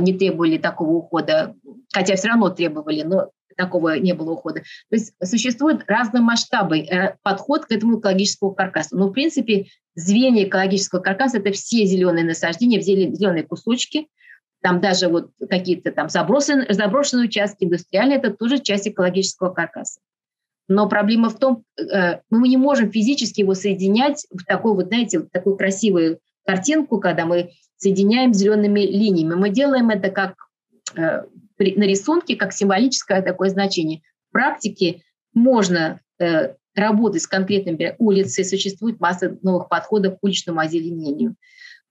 не требовали такого ухода, хотя все равно требовали, но такого не было ухода. То есть существует разные масштабы, подход к этому экологическому каркасу. Но, в принципе, звенья экологического каркаса – это все зеленые насаждения, зеленые кусочки, там даже какие-то заброшенные участки индустриальные – это тоже часть экологического каркаса. Но проблема в том, мы не можем физически его соединять в такую, такую красивую картинку, когда мы соединяем зелеными линиями. Мы делаем это как на рисунке, как символическое такое значение. В практике можно работать с конкретными улицами, существует масса новых подходов к уличному озеленению.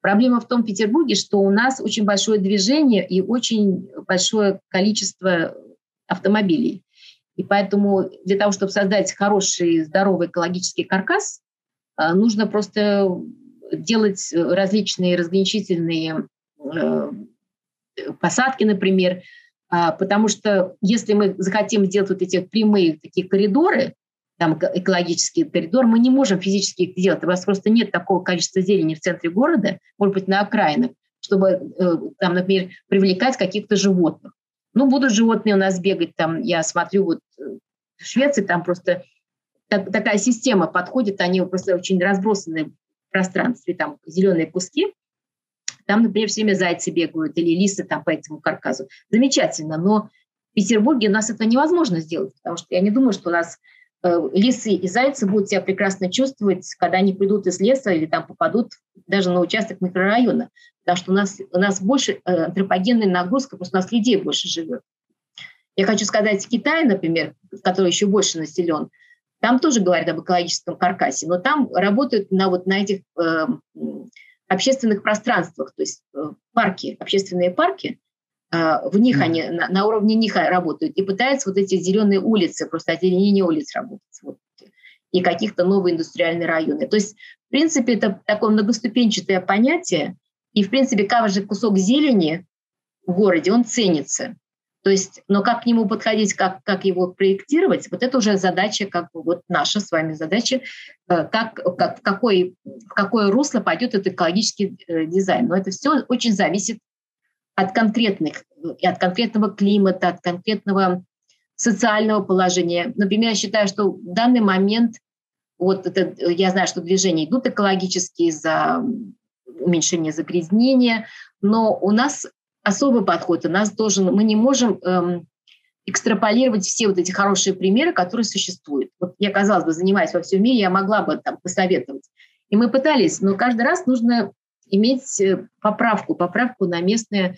Проблема в том в Петербурге, что у нас очень большое движение и очень большое количество автомобилей. И поэтому для того, чтобы создать хороший, здоровый экологический каркас, нужно просто делать различные разграничительные посадки, например, потому что если мы захотим сделать эти прямые такие коридоры, экологический коридор, мы не можем физически их делать. У вас просто нет такого количества зелени в центре города, может быть, на окраинах, чтобы, например, привлекать каких-то животных. Будут животные у нас бегать, я смотрю, в Швеции просто такая система подходит, они просто очень разбросаны в пространстве, зеленые куски, например, все время зайцы бегают или лисы по этому каркасу. Замечательно, но в Петербурге у нас это невозможно сделать, потому что я не думаю, что у нас лисы и зайцы будут себя прекрасно чувствовать, когда они придут из леса или попадут даже на участок микрорайона, потому что у нас больше антропогенная нагрузка, просто у нас людей больше живет. Я хочу сказать, в Китае, например, который еще больше населен, там тоже говорят об экологическом каркасе, но там работают на этих общественных пространствах, то есть парки, общественные парки, в них они, на уровне них работают и пытаются эти зеленые улицы, просто озеленение улиц работать, и каких-то новые индустриальные районы. То есть, в принципе, это такое многоступенчатое понятие, и, в принципе, каждый кусок зелени в городе, он ценится. То есть, но как к нему подходить, как его проектировать, это уже задача, наша с вами задача, в какое русло пойдет этот экологический дизайн. Но это все очень зависит от конкретного климата, от конкретного социального положения. Например, я считаю, что в данный момент, я знаю, что движения идут экологические за уменьшение загрязнения, но у нас особый подход. У нас должен, мы не можем экстраполировать все вот эти хорошие примеры, которые существуют. Вот я, казалось бы, занимаюсь во всем мире, я могла бы там посоветовать. И мы пытались, но каждый раз нужно иметь поправку на местный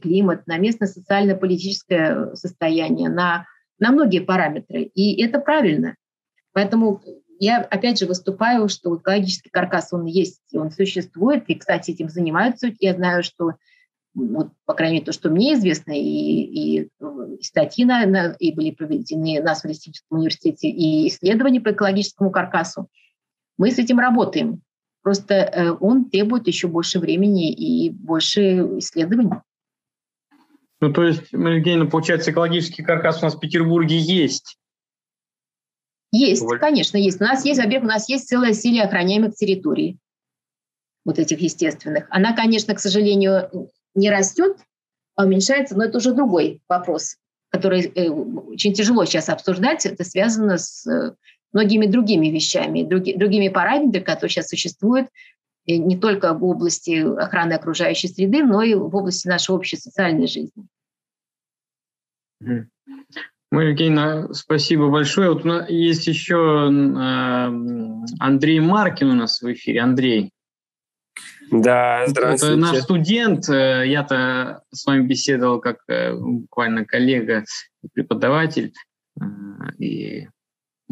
климат, на местное социально-политическое состояние, на многие параметры. И это правильно. Поэтому я, опять же, выступаю, что экологический каркас, он есть, он существует. И, кстати, этим занимаются. Я знаю, что, вот, по крайней мере, то, что мне известно, и статьи, и были проведены у нас в Листехническом университете, и исследования по экологическому каркасу. Мы с этим работаем. Просто он требует еще больше времени и больше исследований. Ну, то есть, Мария Евгеньевна, получается, экологический каркас у нас в Петербурге есть? Есть, вот. Конечно, есть. У нас есть, во-первых, у нас есть целая серия охраняемых территорий, вот этих естественных. Она, конечно, к сожалению, не растет, а уменьшается, но это уже другой вопрос, который очень тяжело сейчас обсуждать. Это связано с многими другими вещами, другими параметрами, которые сейчас существуют не только в области охраны окружающей среды, но и в области нашей общей социальной жизни. Мария Евгеньевна, спасибо большое. Вот у нас есть еще Андрей Маркин у нас в эфире. Андрей. Да, здравствуйте. Это наш студент. Я-то с вами беседовал как буквально коллега, преподаватель. И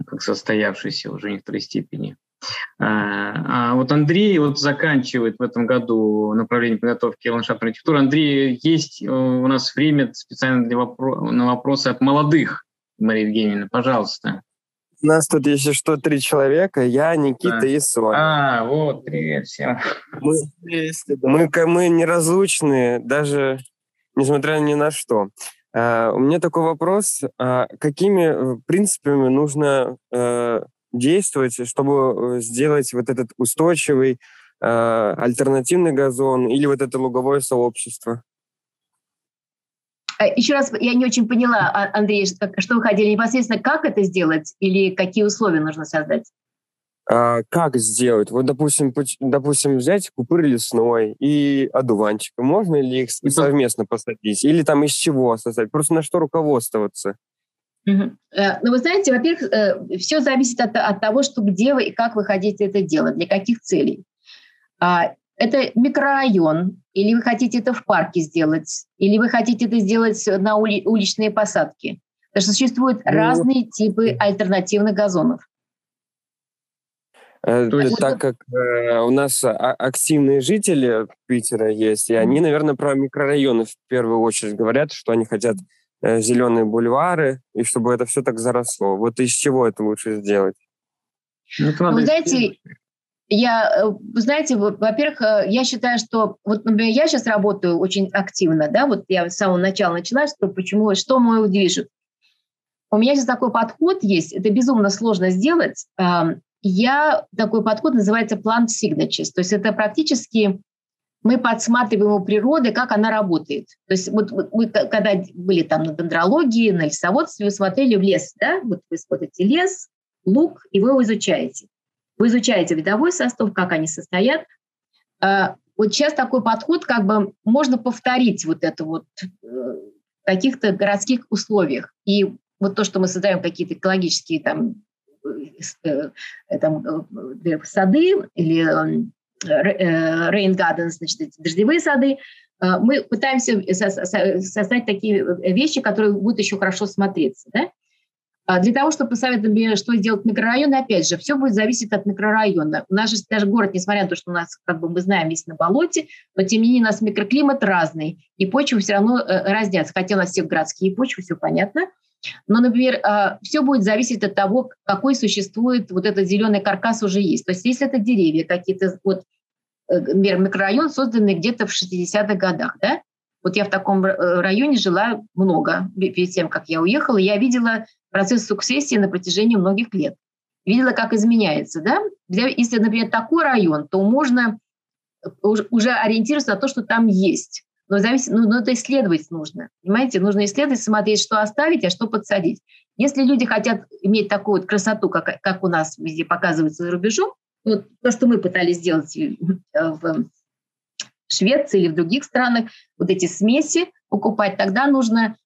как состоявшийся уже в некоторой степени. А вот Андрей вот заканчивает в этом году направление подготовки ландшафтной архитектуры. Андрей, есть у нас время специально для на вопросы от молодых. Мария Евгеньевна, пожалуйста. У нас тут, если что, 3 человека. Я, Никита и Соня. Вот, привет всем. Мы неразлучны, даже несмотря ни на что. У меня такой вопрос. Какими принципами нужно действовать, чтобы сделать вот этот устойчивый альтернативный газон или вот это луговое сообщество? Еще раз, я не очень поняла, Андрей, что вы хотели непосредственно, как это сделать или какие условия нужно создать? Как сделать? Вот, допустим, взять купырь лесной и одуванчик. Можно ли их совместно посадить? Или там из чего создать? Просто на что руководствоваться? Ну, вы знаете, во-первых, все зависит от того, что где вы и как вы хотите это делать, для каких целей. Это микрорайон, или вы хотите это в парке сделать, или вы хотите это сделать на уличные посадки. Потому что существуют разные типы альтернативных газонов. Так как у нас активные жители Питера есть, и они, наверное, про микрорайоны в первую очередь говорят, что они хотят зеленые бульвары, и чтобы это все так заросло. Вот из чего это лучше сделать? Вы знаете, во-первых, я считаю, что вот, например, я сейчас работаю очень активно, да, вот я с самого начала начала, что мое движет. У меня сейчас такой подход есть, это безумно сложно сделать. Такой подход называется plant signatures. То есть это практически мы подсматриваем у природы, как она работает. То есть вот мы когда были там на дендрологии, на лесоводстве, вы смотрели в лес, да? Вот вы смотрите лес, луг, и вы его изучаете. Вы изучаете видовой состав, как они состоят. Вот сейчас такой подход, как бы можно повторить вот это вот в каких-то городских условиях. И вот то, что мы создаем какие-то экологические сады или rain gardens, значит, дождевые сады, мы пытаемся создать такие вещи, которые будут еще хорошо смотреться. Да? Для того, чтобы посоветовать, что сделать микрорайон, опять же, все будет зависеть от микрорайона. У нас же даже город, несмотря на то, что у нас, как бы мы знаем, есть на болоте, но тем не менее у нас микроклимат разный, и почвы все равно разнятся. Хотя у нас все городские почвы, все понятно. Но, например, все будет зависеть от того, какой существует вот этот зеленый каркас уже есть. То есть если это деревья какие-то, вот, например, микрорайон, созданный где-то в 60-х годах, да? Вот я в таком районе жила много, перед тем, как я уехала, я видела процесс сукцессии на протяжении многих лет. Видела, как изменяется, да? Если, например, такой район, то можно уже ориентироваться на то, что там есть. Но это исследовать нужно, понимаете? Нужно исследовать, смотреть, что оставить, а что подсадить. Если люди хотят иметь такую вот красоту, как у нас везде показывается за рубежом, вот то, что мы пытались сделать в Швеции или в других странах, вот эти смеси покупать, тогда нужно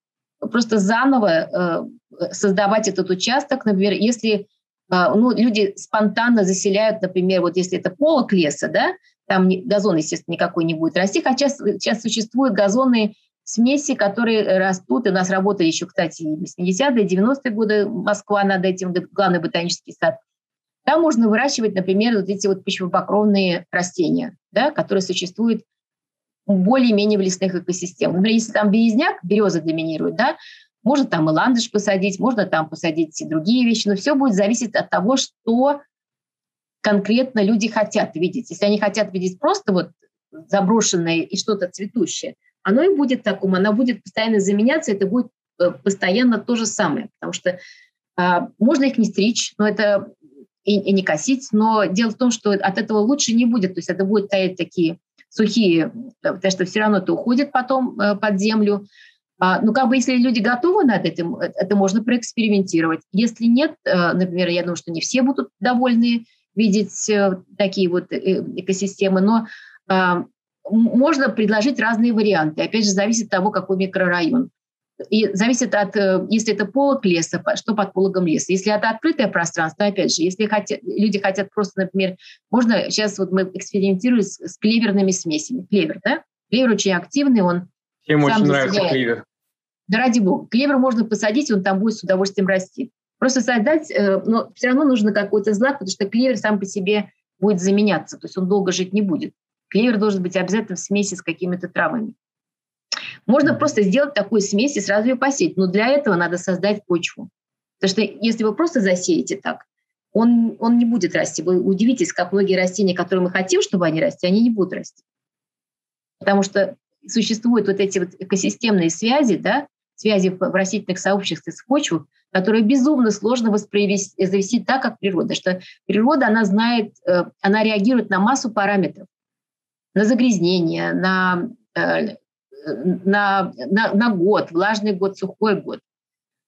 просто заново создавать этот участок. Например, если люди спонтанно заселяют, например, вот если это полог леса, да, там газон, естественно, никакой не будет расти, хотя сейчас существуют газонные смеси, которые растут, и у нас работали еще, кстати, 80-е, 90-е годы Москва над этим, главный ботанический сад. Там можно выращивать, например, вот эти вот почвопокровные растения, да, которые существуют более-менее в лесных экосистемах. Например, если там березняк, береза доминирует, да, можно там и ландыш посадить, можно там посадить и другие вещи, но все будет зависеть от того, что конкретно люди хотят видеть. Если они хотят видеть просто вот заброшенное и что-то цветущее, оно и будет таком, оно будет постоянно заменяться, это будет постоянно то же самое, потому что можно их не стричь, но это... И не косить, но дело в том, что от этого лучше не будет, то есть это будут таять такие сухие, потому что все равно это уходит потом под землю. Ну, как бы, если люди готовы над этим, это можно проэкспериментировать. Если нет, например, я думаю, что не все будут довольны видеть такие вот экосистемы, но можно предложить разные варианты. Опять же, зависит от того, какой микрорайон. И зависит от, если это полог леса, что под пологом леса. Если это открытое пространство, опять же, если люди хотят просто, например, можно, сейчас вот мы экспериментируем с клеверными смесями. Клевер, да? Клевер очень активный, он... Всем очень нравится клевер. Да ради бога. Клевер можно посадить, он там будет с удовольствием расти. Просто создать, но все равно нужно какой-то знак, потому что клевер сам по себе будет заменяться, то есть он долго жить не будет. Клевер должен быть обязательно в смеси с какими-то травами. Можно просто сделать такую смесь и сразу ее посеять. Но для этого надо создать почву. Потому что если вы просто засеете так, он не будет расти. Вы удивитесь, как многие растения, которые мы хотим, чтобы они росли, они не будут расти. Потому что существуют вот эти вот экосистемные связи, да, связи в растительных сообществах с почвой, которые безумно сложно воспроизвести так, как природа. Что природа, она знает, она реагирует на массу параметров. На загрязнение, на год, влажный год, сухой год.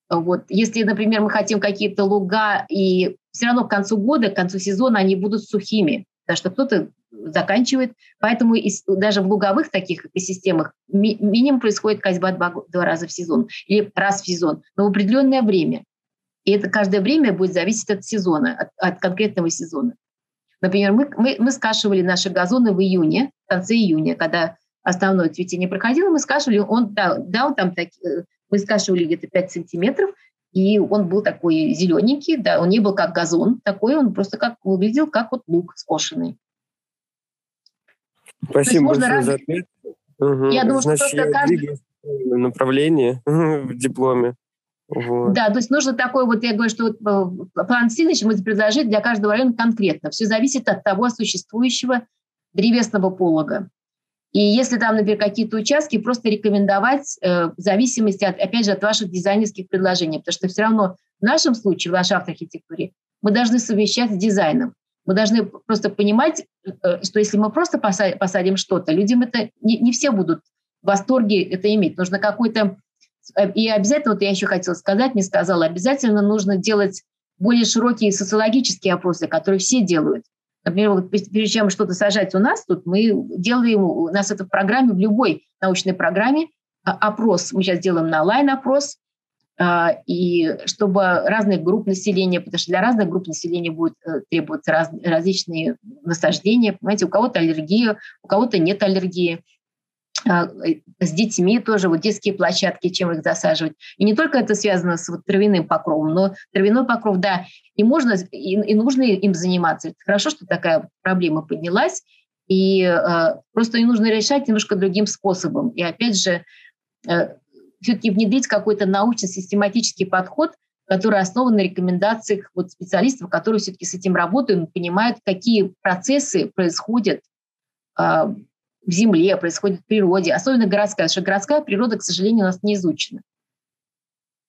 Вот. Если, например, мы хотим какие-то луга, и все равно к концу года, к концу сезона они будут сухими, потому что кто-то заканчивает. Поэтому даже в луговых таких экосистемах минимум происходит косьба два раза в сезон или раз в сезон, но в определенное время. И это каждое время будет зависеть от сезона, от конкретного сезона. Например, мы скашивали наши газоны в июне, в конце июня, когда... основное цветение проходило, мы скашивали, мы скашивали где-то 5 сантиметров, и он был такой зелененький, да, он не был как газон такой, он просто как выглядел, как вот лук скошенный. Спасибо большое за ответ. Угу. Я думаю, значит, что направление в дипломе. Вот. Да, то есть нужно такой, вот я говорю, что вот план Синыч мы предложили для каждого района конкретно. Все зависит от того существующего древесного полога. И если там, например, какие-то участки, просто рекомендовать в зависимости, опять же, от ваших дизайнерских предложений. Потому что все равно в нашем случае, в ландшафтной архитектуре, мы должны совмещать с дизайном. Мы должны просто понимать, что если мы просто посадим что-то, людям это не все будут в восторге это иметь. Нужно какой-то... И обязательно, вот я еще хотела сказать, не сказала, обязательно нужно делать более широкие социологические опросы, которые все делают. Например, прежде чем что-то сажать у нас, тут мы делаем, у нас это в программе, в любой научной программе, опрос. Мы сейчас делаем на онлайн-опрос, и чтобы разных групп населения, потому что для разных групп населения будут требоваться различные насаждения. Понимаете, у кого-то аллергия, у кого-то нет аллергии. С детьми тоже, вот детские площадки, чем их засаживать. И не только это связано с вот травяным покровом, но травяной покров, да, и можно, и нужно им заниматься. Это хорошо, что такая проблема поднялась, и просто ее нужно решать немножко другим способом. И опять же, все-таки внедрить какой-то научно-систематический подход, который основан на рекомендациях вот специалистов, которые все-таки с этим работают, понимают, какие процессы происходят в земле, происходит в природе, особенно городская, потому что городская природа, к сожалению, у нас не изучена.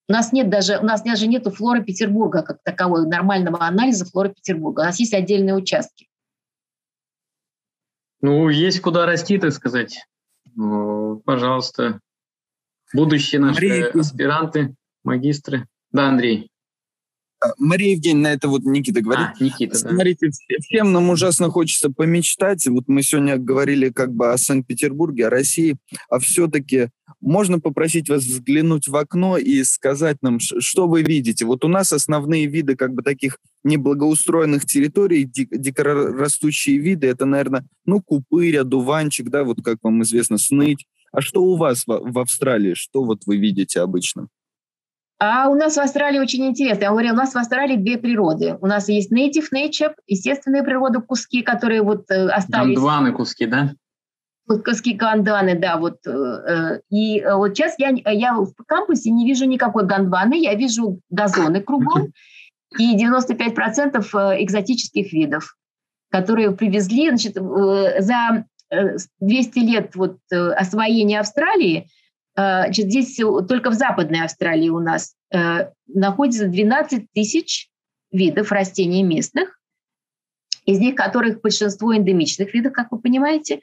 У нас даже нету флоры Петербурга как таковой, нормального анализа флоры Петербурга. У нас есть отдельные участки. Ну, есть куда расти, так сказать. Ну, пожалуйста. Будущие наши аспиранты, магистры. Да, Андрей. Мария Евгеньевна, это вот Никита говорит. Никита, смотрите, да. Всем нам ужасно хочется помечтать. Вот мы сегодня говорили как бы о Санкт-Петербурге, о России. А все-таки можно попросить вас взглянуть в окно и сказать нам, что вы видите? Вот у нас основные виды как бы таких неблагоустроенных территорий, дикорастущие виды, это, наверное, купырь, одуванчик, да, вот как вам известно, сныть. А что у вас в Австралии? Что вот вы видите обычно? А у нас в Австралии очень интересно. Я говорю, у нас в Австралии две природы. У нас есть native nature, естественные природы, куски, которые вот остались. Гондваны куски, да? Куски гондваны, да. Вот. И вот сейчас я в кампусе не вижу никакой гондваны, я вижу газоны кругом и 95% экзотических видов, которые привезли, значит, за 200 лет вот освоения Австралии. Значит, здесь только в Западной Австралии у нас находится 12 тысяч видов растений местных, из них которых большинство эндемичных видов, как вы понимаете.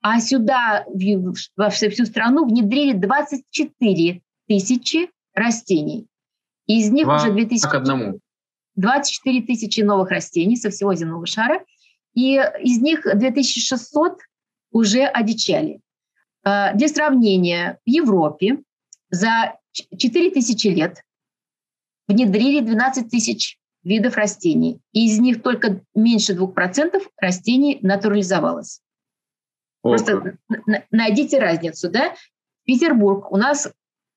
А сюда, во всю страну, внедрили 24 тысячи растений. Из них уже 24 тысячи новых растений со всего земного шара. И из них 2600 уже одичали. Для сравнения, в Европе за 4000 лет внедрили 12 тысяч видов растений. И из них только меньше 2% растений натурализовалось. Просто найдите разницу, да? Петербург. У нас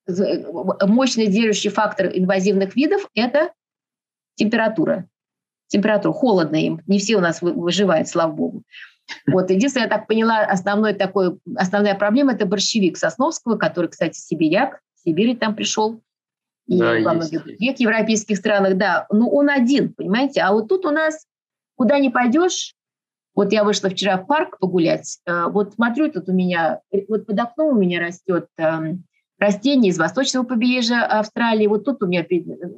мощный держащий фактор инвазивных видов – это температура. Температура. Холодно им. Не все у нас выживают, слава богу. Вот, единственное, я так поняла, основная проблема – это борщевик сосновского, который, кстати, сибиряк, в Сибири там пришел, и да, во многих других европейских странах, да, но он один, понимаете, а вот тут у нас куда не пойдешь, вот я вышла вчера в парк погулять, вот смотрю, тут у меня, вот под окном у меня растет растение из восточного побережья Австралии, вот тут у меня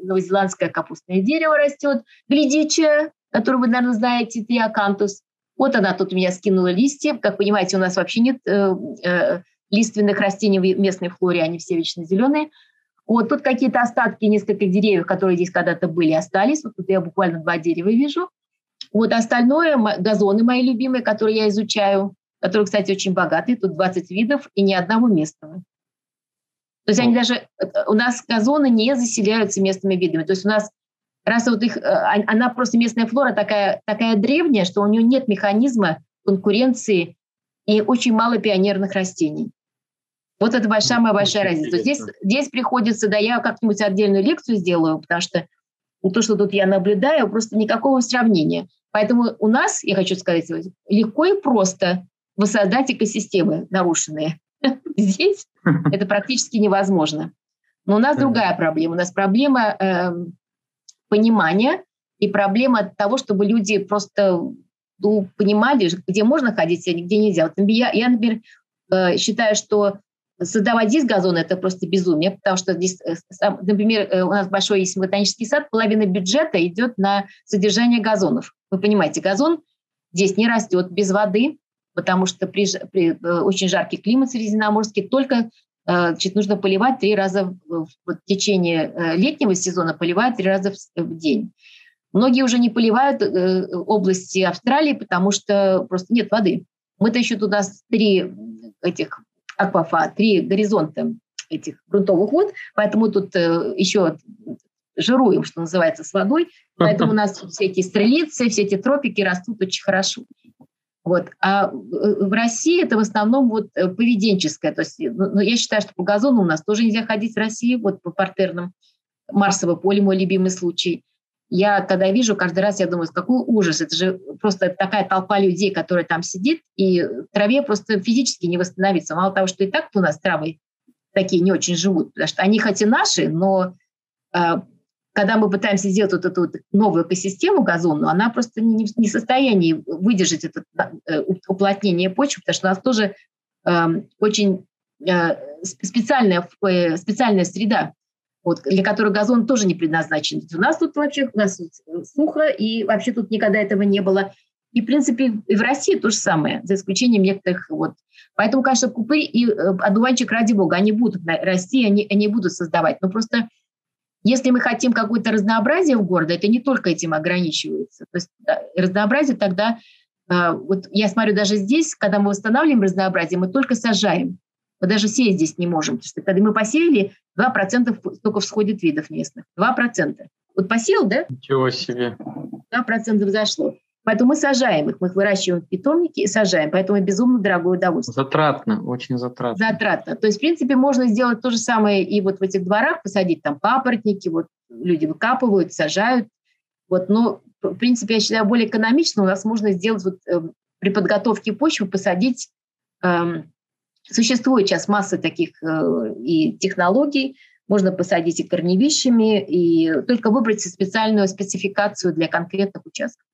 новозеландское капустное дерево растет, глядича, которое вы, наверное, знаете, триакантус. Вот она тут у меня скинула листья. Как понимаете, у нас вообще нет лиственных растений в местной флоре, они все вечно зеленые. Вот тут какие-то остатки нескольких деревьев, которые здесь когда-то были, остались. Вот тут я буквально 2 дерева вижу. Вот остальное, газоны мои любимые, которые я изучаю, которые, кстати, очень богатые. Тут 20 видов и ни одного местного. То есть они даже... У нас газоны не заселяются местными видами. То есть у нас... Раз вот она просто местная флора такая древняя, что у нее нет механизма конкуренции и очень мало пионерных растений. Вот это самая большая разница. Здесь приходится, да, я как-нибудь отдельную лекцию сделаю, потому что то, что тут я наблюдаю, просто никакого сравнения. Поэтому у нас, я хочу сказать, легко и просто воссоздать экосистемы нарушенные. Здесь это практически невозможно. Но у нас другая проблема. У нас проблема... понимания и проблема от того, чтобы люди просто понимали, где можно ходить, а где нельзя. Вот я, например, считаю, что создавать здесь газон – это просто безумие, потому что здесь, например, у нас большой есть ботанический сад, половина бюджета идет на содержание газонов. Вы понимаете, газон здесь не растет без воды, потому что при очень жаркий климат средиземноморский только... Значит, нужно поливать 3 раза в течение летнего сезона, поливать 3 раза в день. Многие уже не поливают области Австралии, потому что просто нет воды. Мы-то еще туда 3 этих аквафа, 3 горизонта этих грунтовых вод, поэтому тут еще жируем, что называется, с водой. Поэтому у нас всякие стрелицы, все эти тропики растут очень хорошо. Вот. А в России это в основном вот поведенческое. То есть, я считаю, что по газону у нас тоже нельзя ходить в России, вот по партерным. Марсово поле, мой любимый случай. Я когда вижу, каждый раз я думаю, какой ужас. Это же просто такая толпа людей, которая там сидит, и в траве просто физически не восстановится. Мало того, что и так у нас травы такие не очень живут, потому что они хоть и наши, но когда мы пытаемся сделать вот эту вот новую экосистему газонную, она просто не в состоянии выдержать это уплотнение почвы, потому что у нас тоже очень специальная среда, вот, для которой газон тоже не предназначен. У нас тут вообще сухо, и вообще тут никогда этого не было. И, в принципе, и в России то же самое, за исключением некоторых. Вот. Поэтому, конечно, купырь и одуванчик, ради бога, они будут расти, они будут создавать. Но просто... Если мы хотим какое-то разнообразие в городе, это не только этим ограничивается. То есть разнообразие тогда... Вот я смотрю, даже здесь, когда мы восстанавливаем разнообразие, мы только сажаем. Мы даже сеять здесь не можем. Потому что когда мы посеяли, 2% только всходит видов местных. 2%. Вот посеял, да? Ничего себе. 2% зашло. Поэтому мы сажаем их, мы их выращиваем в питомнике и сажаем. Поэтому безумно дорогое удовольствие. Затратно, очень затратно. Затратно. То есть, в принципе, можно сделать то же самое и вот в этих дворах, посадить там папоротники, вот люди выкапывают, сажают. Вот, но, в принципе, я считаю, более экономично у нас можно сделать вот, при подготовке почвы посадить. Существует сейчас масса таких и технологий. Можно посадить и корневищами, и только выбрать специальную спецификацию для конкретных участков.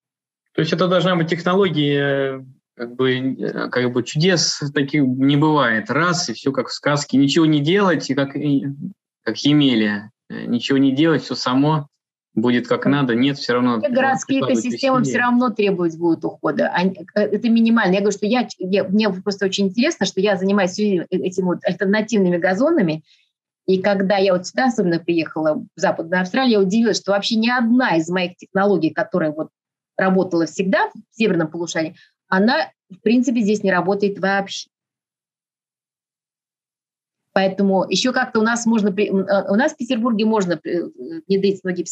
То есть это должна быть технология, как бы чудес таких не бывает. Раз, и все как в сказке. Ничего не делать, и как Емеля. Ничего не делать, все само будет как надо. Нет, все равно... Городские экосистемы все равно требовать будут ухода. Это минимально. Я говорю, что мне просто очень интересно, что я занимаюсь этими вот альтернативными газонами. И когда я вот сюда особенно приехала, в Западную Австралию, я удивилась, что вообще ни одна из моих технологий, которая вот работала всегда в северном полушарии, она, в принципе, здесь не работает вообще. Поэтому еще как-то у нас в Петербурге можно внедрить многие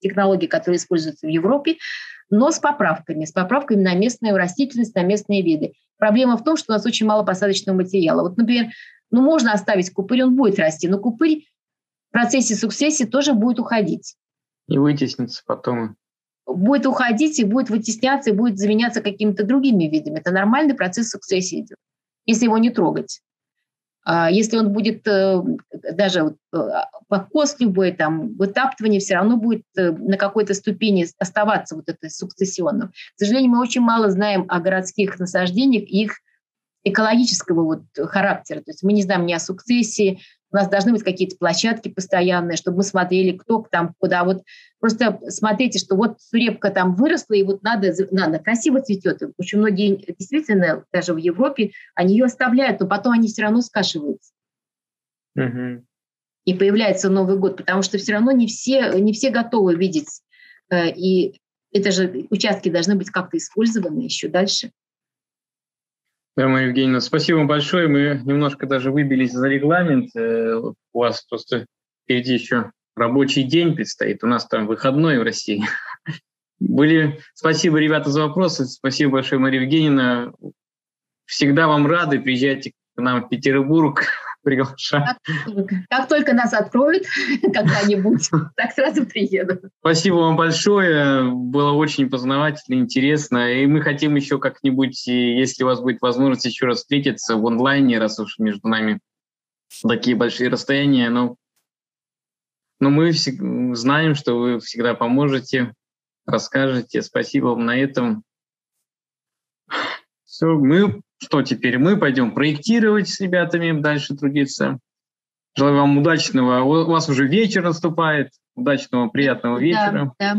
технологии, которые используются в Европе, но с поправками на местную растительность, на местные виды. Проблема в том, что у нас очень мало посадочного материала. Вот, например, можно оставить купырь, он будет расти, но купырь в процессе сукцессии тоже будет уходить. И вытеснится потом. Будет уходить и будет вытесняться, и будет заменяться какими-то другими видами. Это нормальный процесс сукцессии идет, если его не трогать. Если он будет даже покос любой, там, вытаптывание все равно будет на какой-то ступени оставаться вот это сукцессионным. К сожалению, мы очень мало знаем о городских насаждениях и их экологического характера. То есть мы не знаем ни о сукцессии, у нас должны быть какие-то площадки постоянные, чтобы мы смотрели, кто там куда. Вот просто смотрите, что вот сурепка там выросла, и вот надо красиво цветет. Очень многие действительно, даже в Европе, они ее оставляют, но потом они все равно скашиваются. Угу. И появляется Новый год, потому что все равно не все готовы видеть. И это же участки должны быть как-то использованы еще дальше. Да, Мария Евгеньевна, спасибо большое. Мы немножко даже выбились за регламент. У вас просто впереди еще рабочий день предстоит. У нас там выходной в России. Спасибо, ребята, за вопросы. Спасибо большое, Мария Евгеньевна. Всегда вам рады. Приезжайте к нам в Петербург. Приглашаю. Как только нас откроют когда-нибудь, так сразу приеду. Спасибо вам большое. Было очень познавательно, интересно. И мы хотим еще как-нибудь, если у вас будет возможность, еще раз встретиться в онлайне, раз уж между нами такие большие расстояния. Но мы знаем, что вы всегда поможете, расскажете. Спасибо вам на этом. Все, Что теперь? Мы пойдем проектировать с ребятами, дальше трудиться. Желаю вам удачного. У вас уже вечер наступает. Удачного, приятного вечера. Да.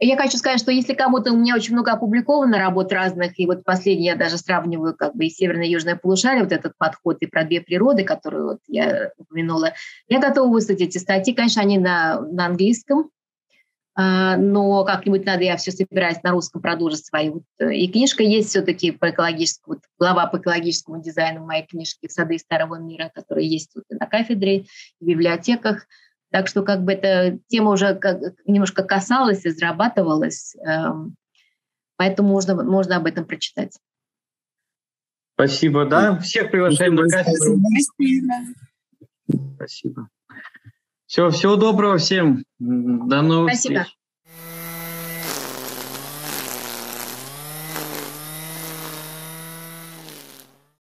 Я хочу сказать, что если кому-то у меня очень много опубликовано работ разных, и вот последний я даже сравниваю как бы и северное и южное полушарие, вот этот подход и про две природы, которую вот я упомянула, я готова выслать эти статьи. Конечно, они на английском, но как-нибудь надо, я все собираюсь на русском продолжить свою. И книжка есть все-таки по экологическому, глава по экологическому дизайну моей книжки «Сады старого мира», которые есть тут и на кафедре, и в библиотеках. Так что как бы эта тема уже немножко касалась и разрабатывалась, поэтому можно об этом прочитать. Спасибо, да. Всех приглашаем на кафедру. Спасибо. Всего доброго всем. До новых встреч.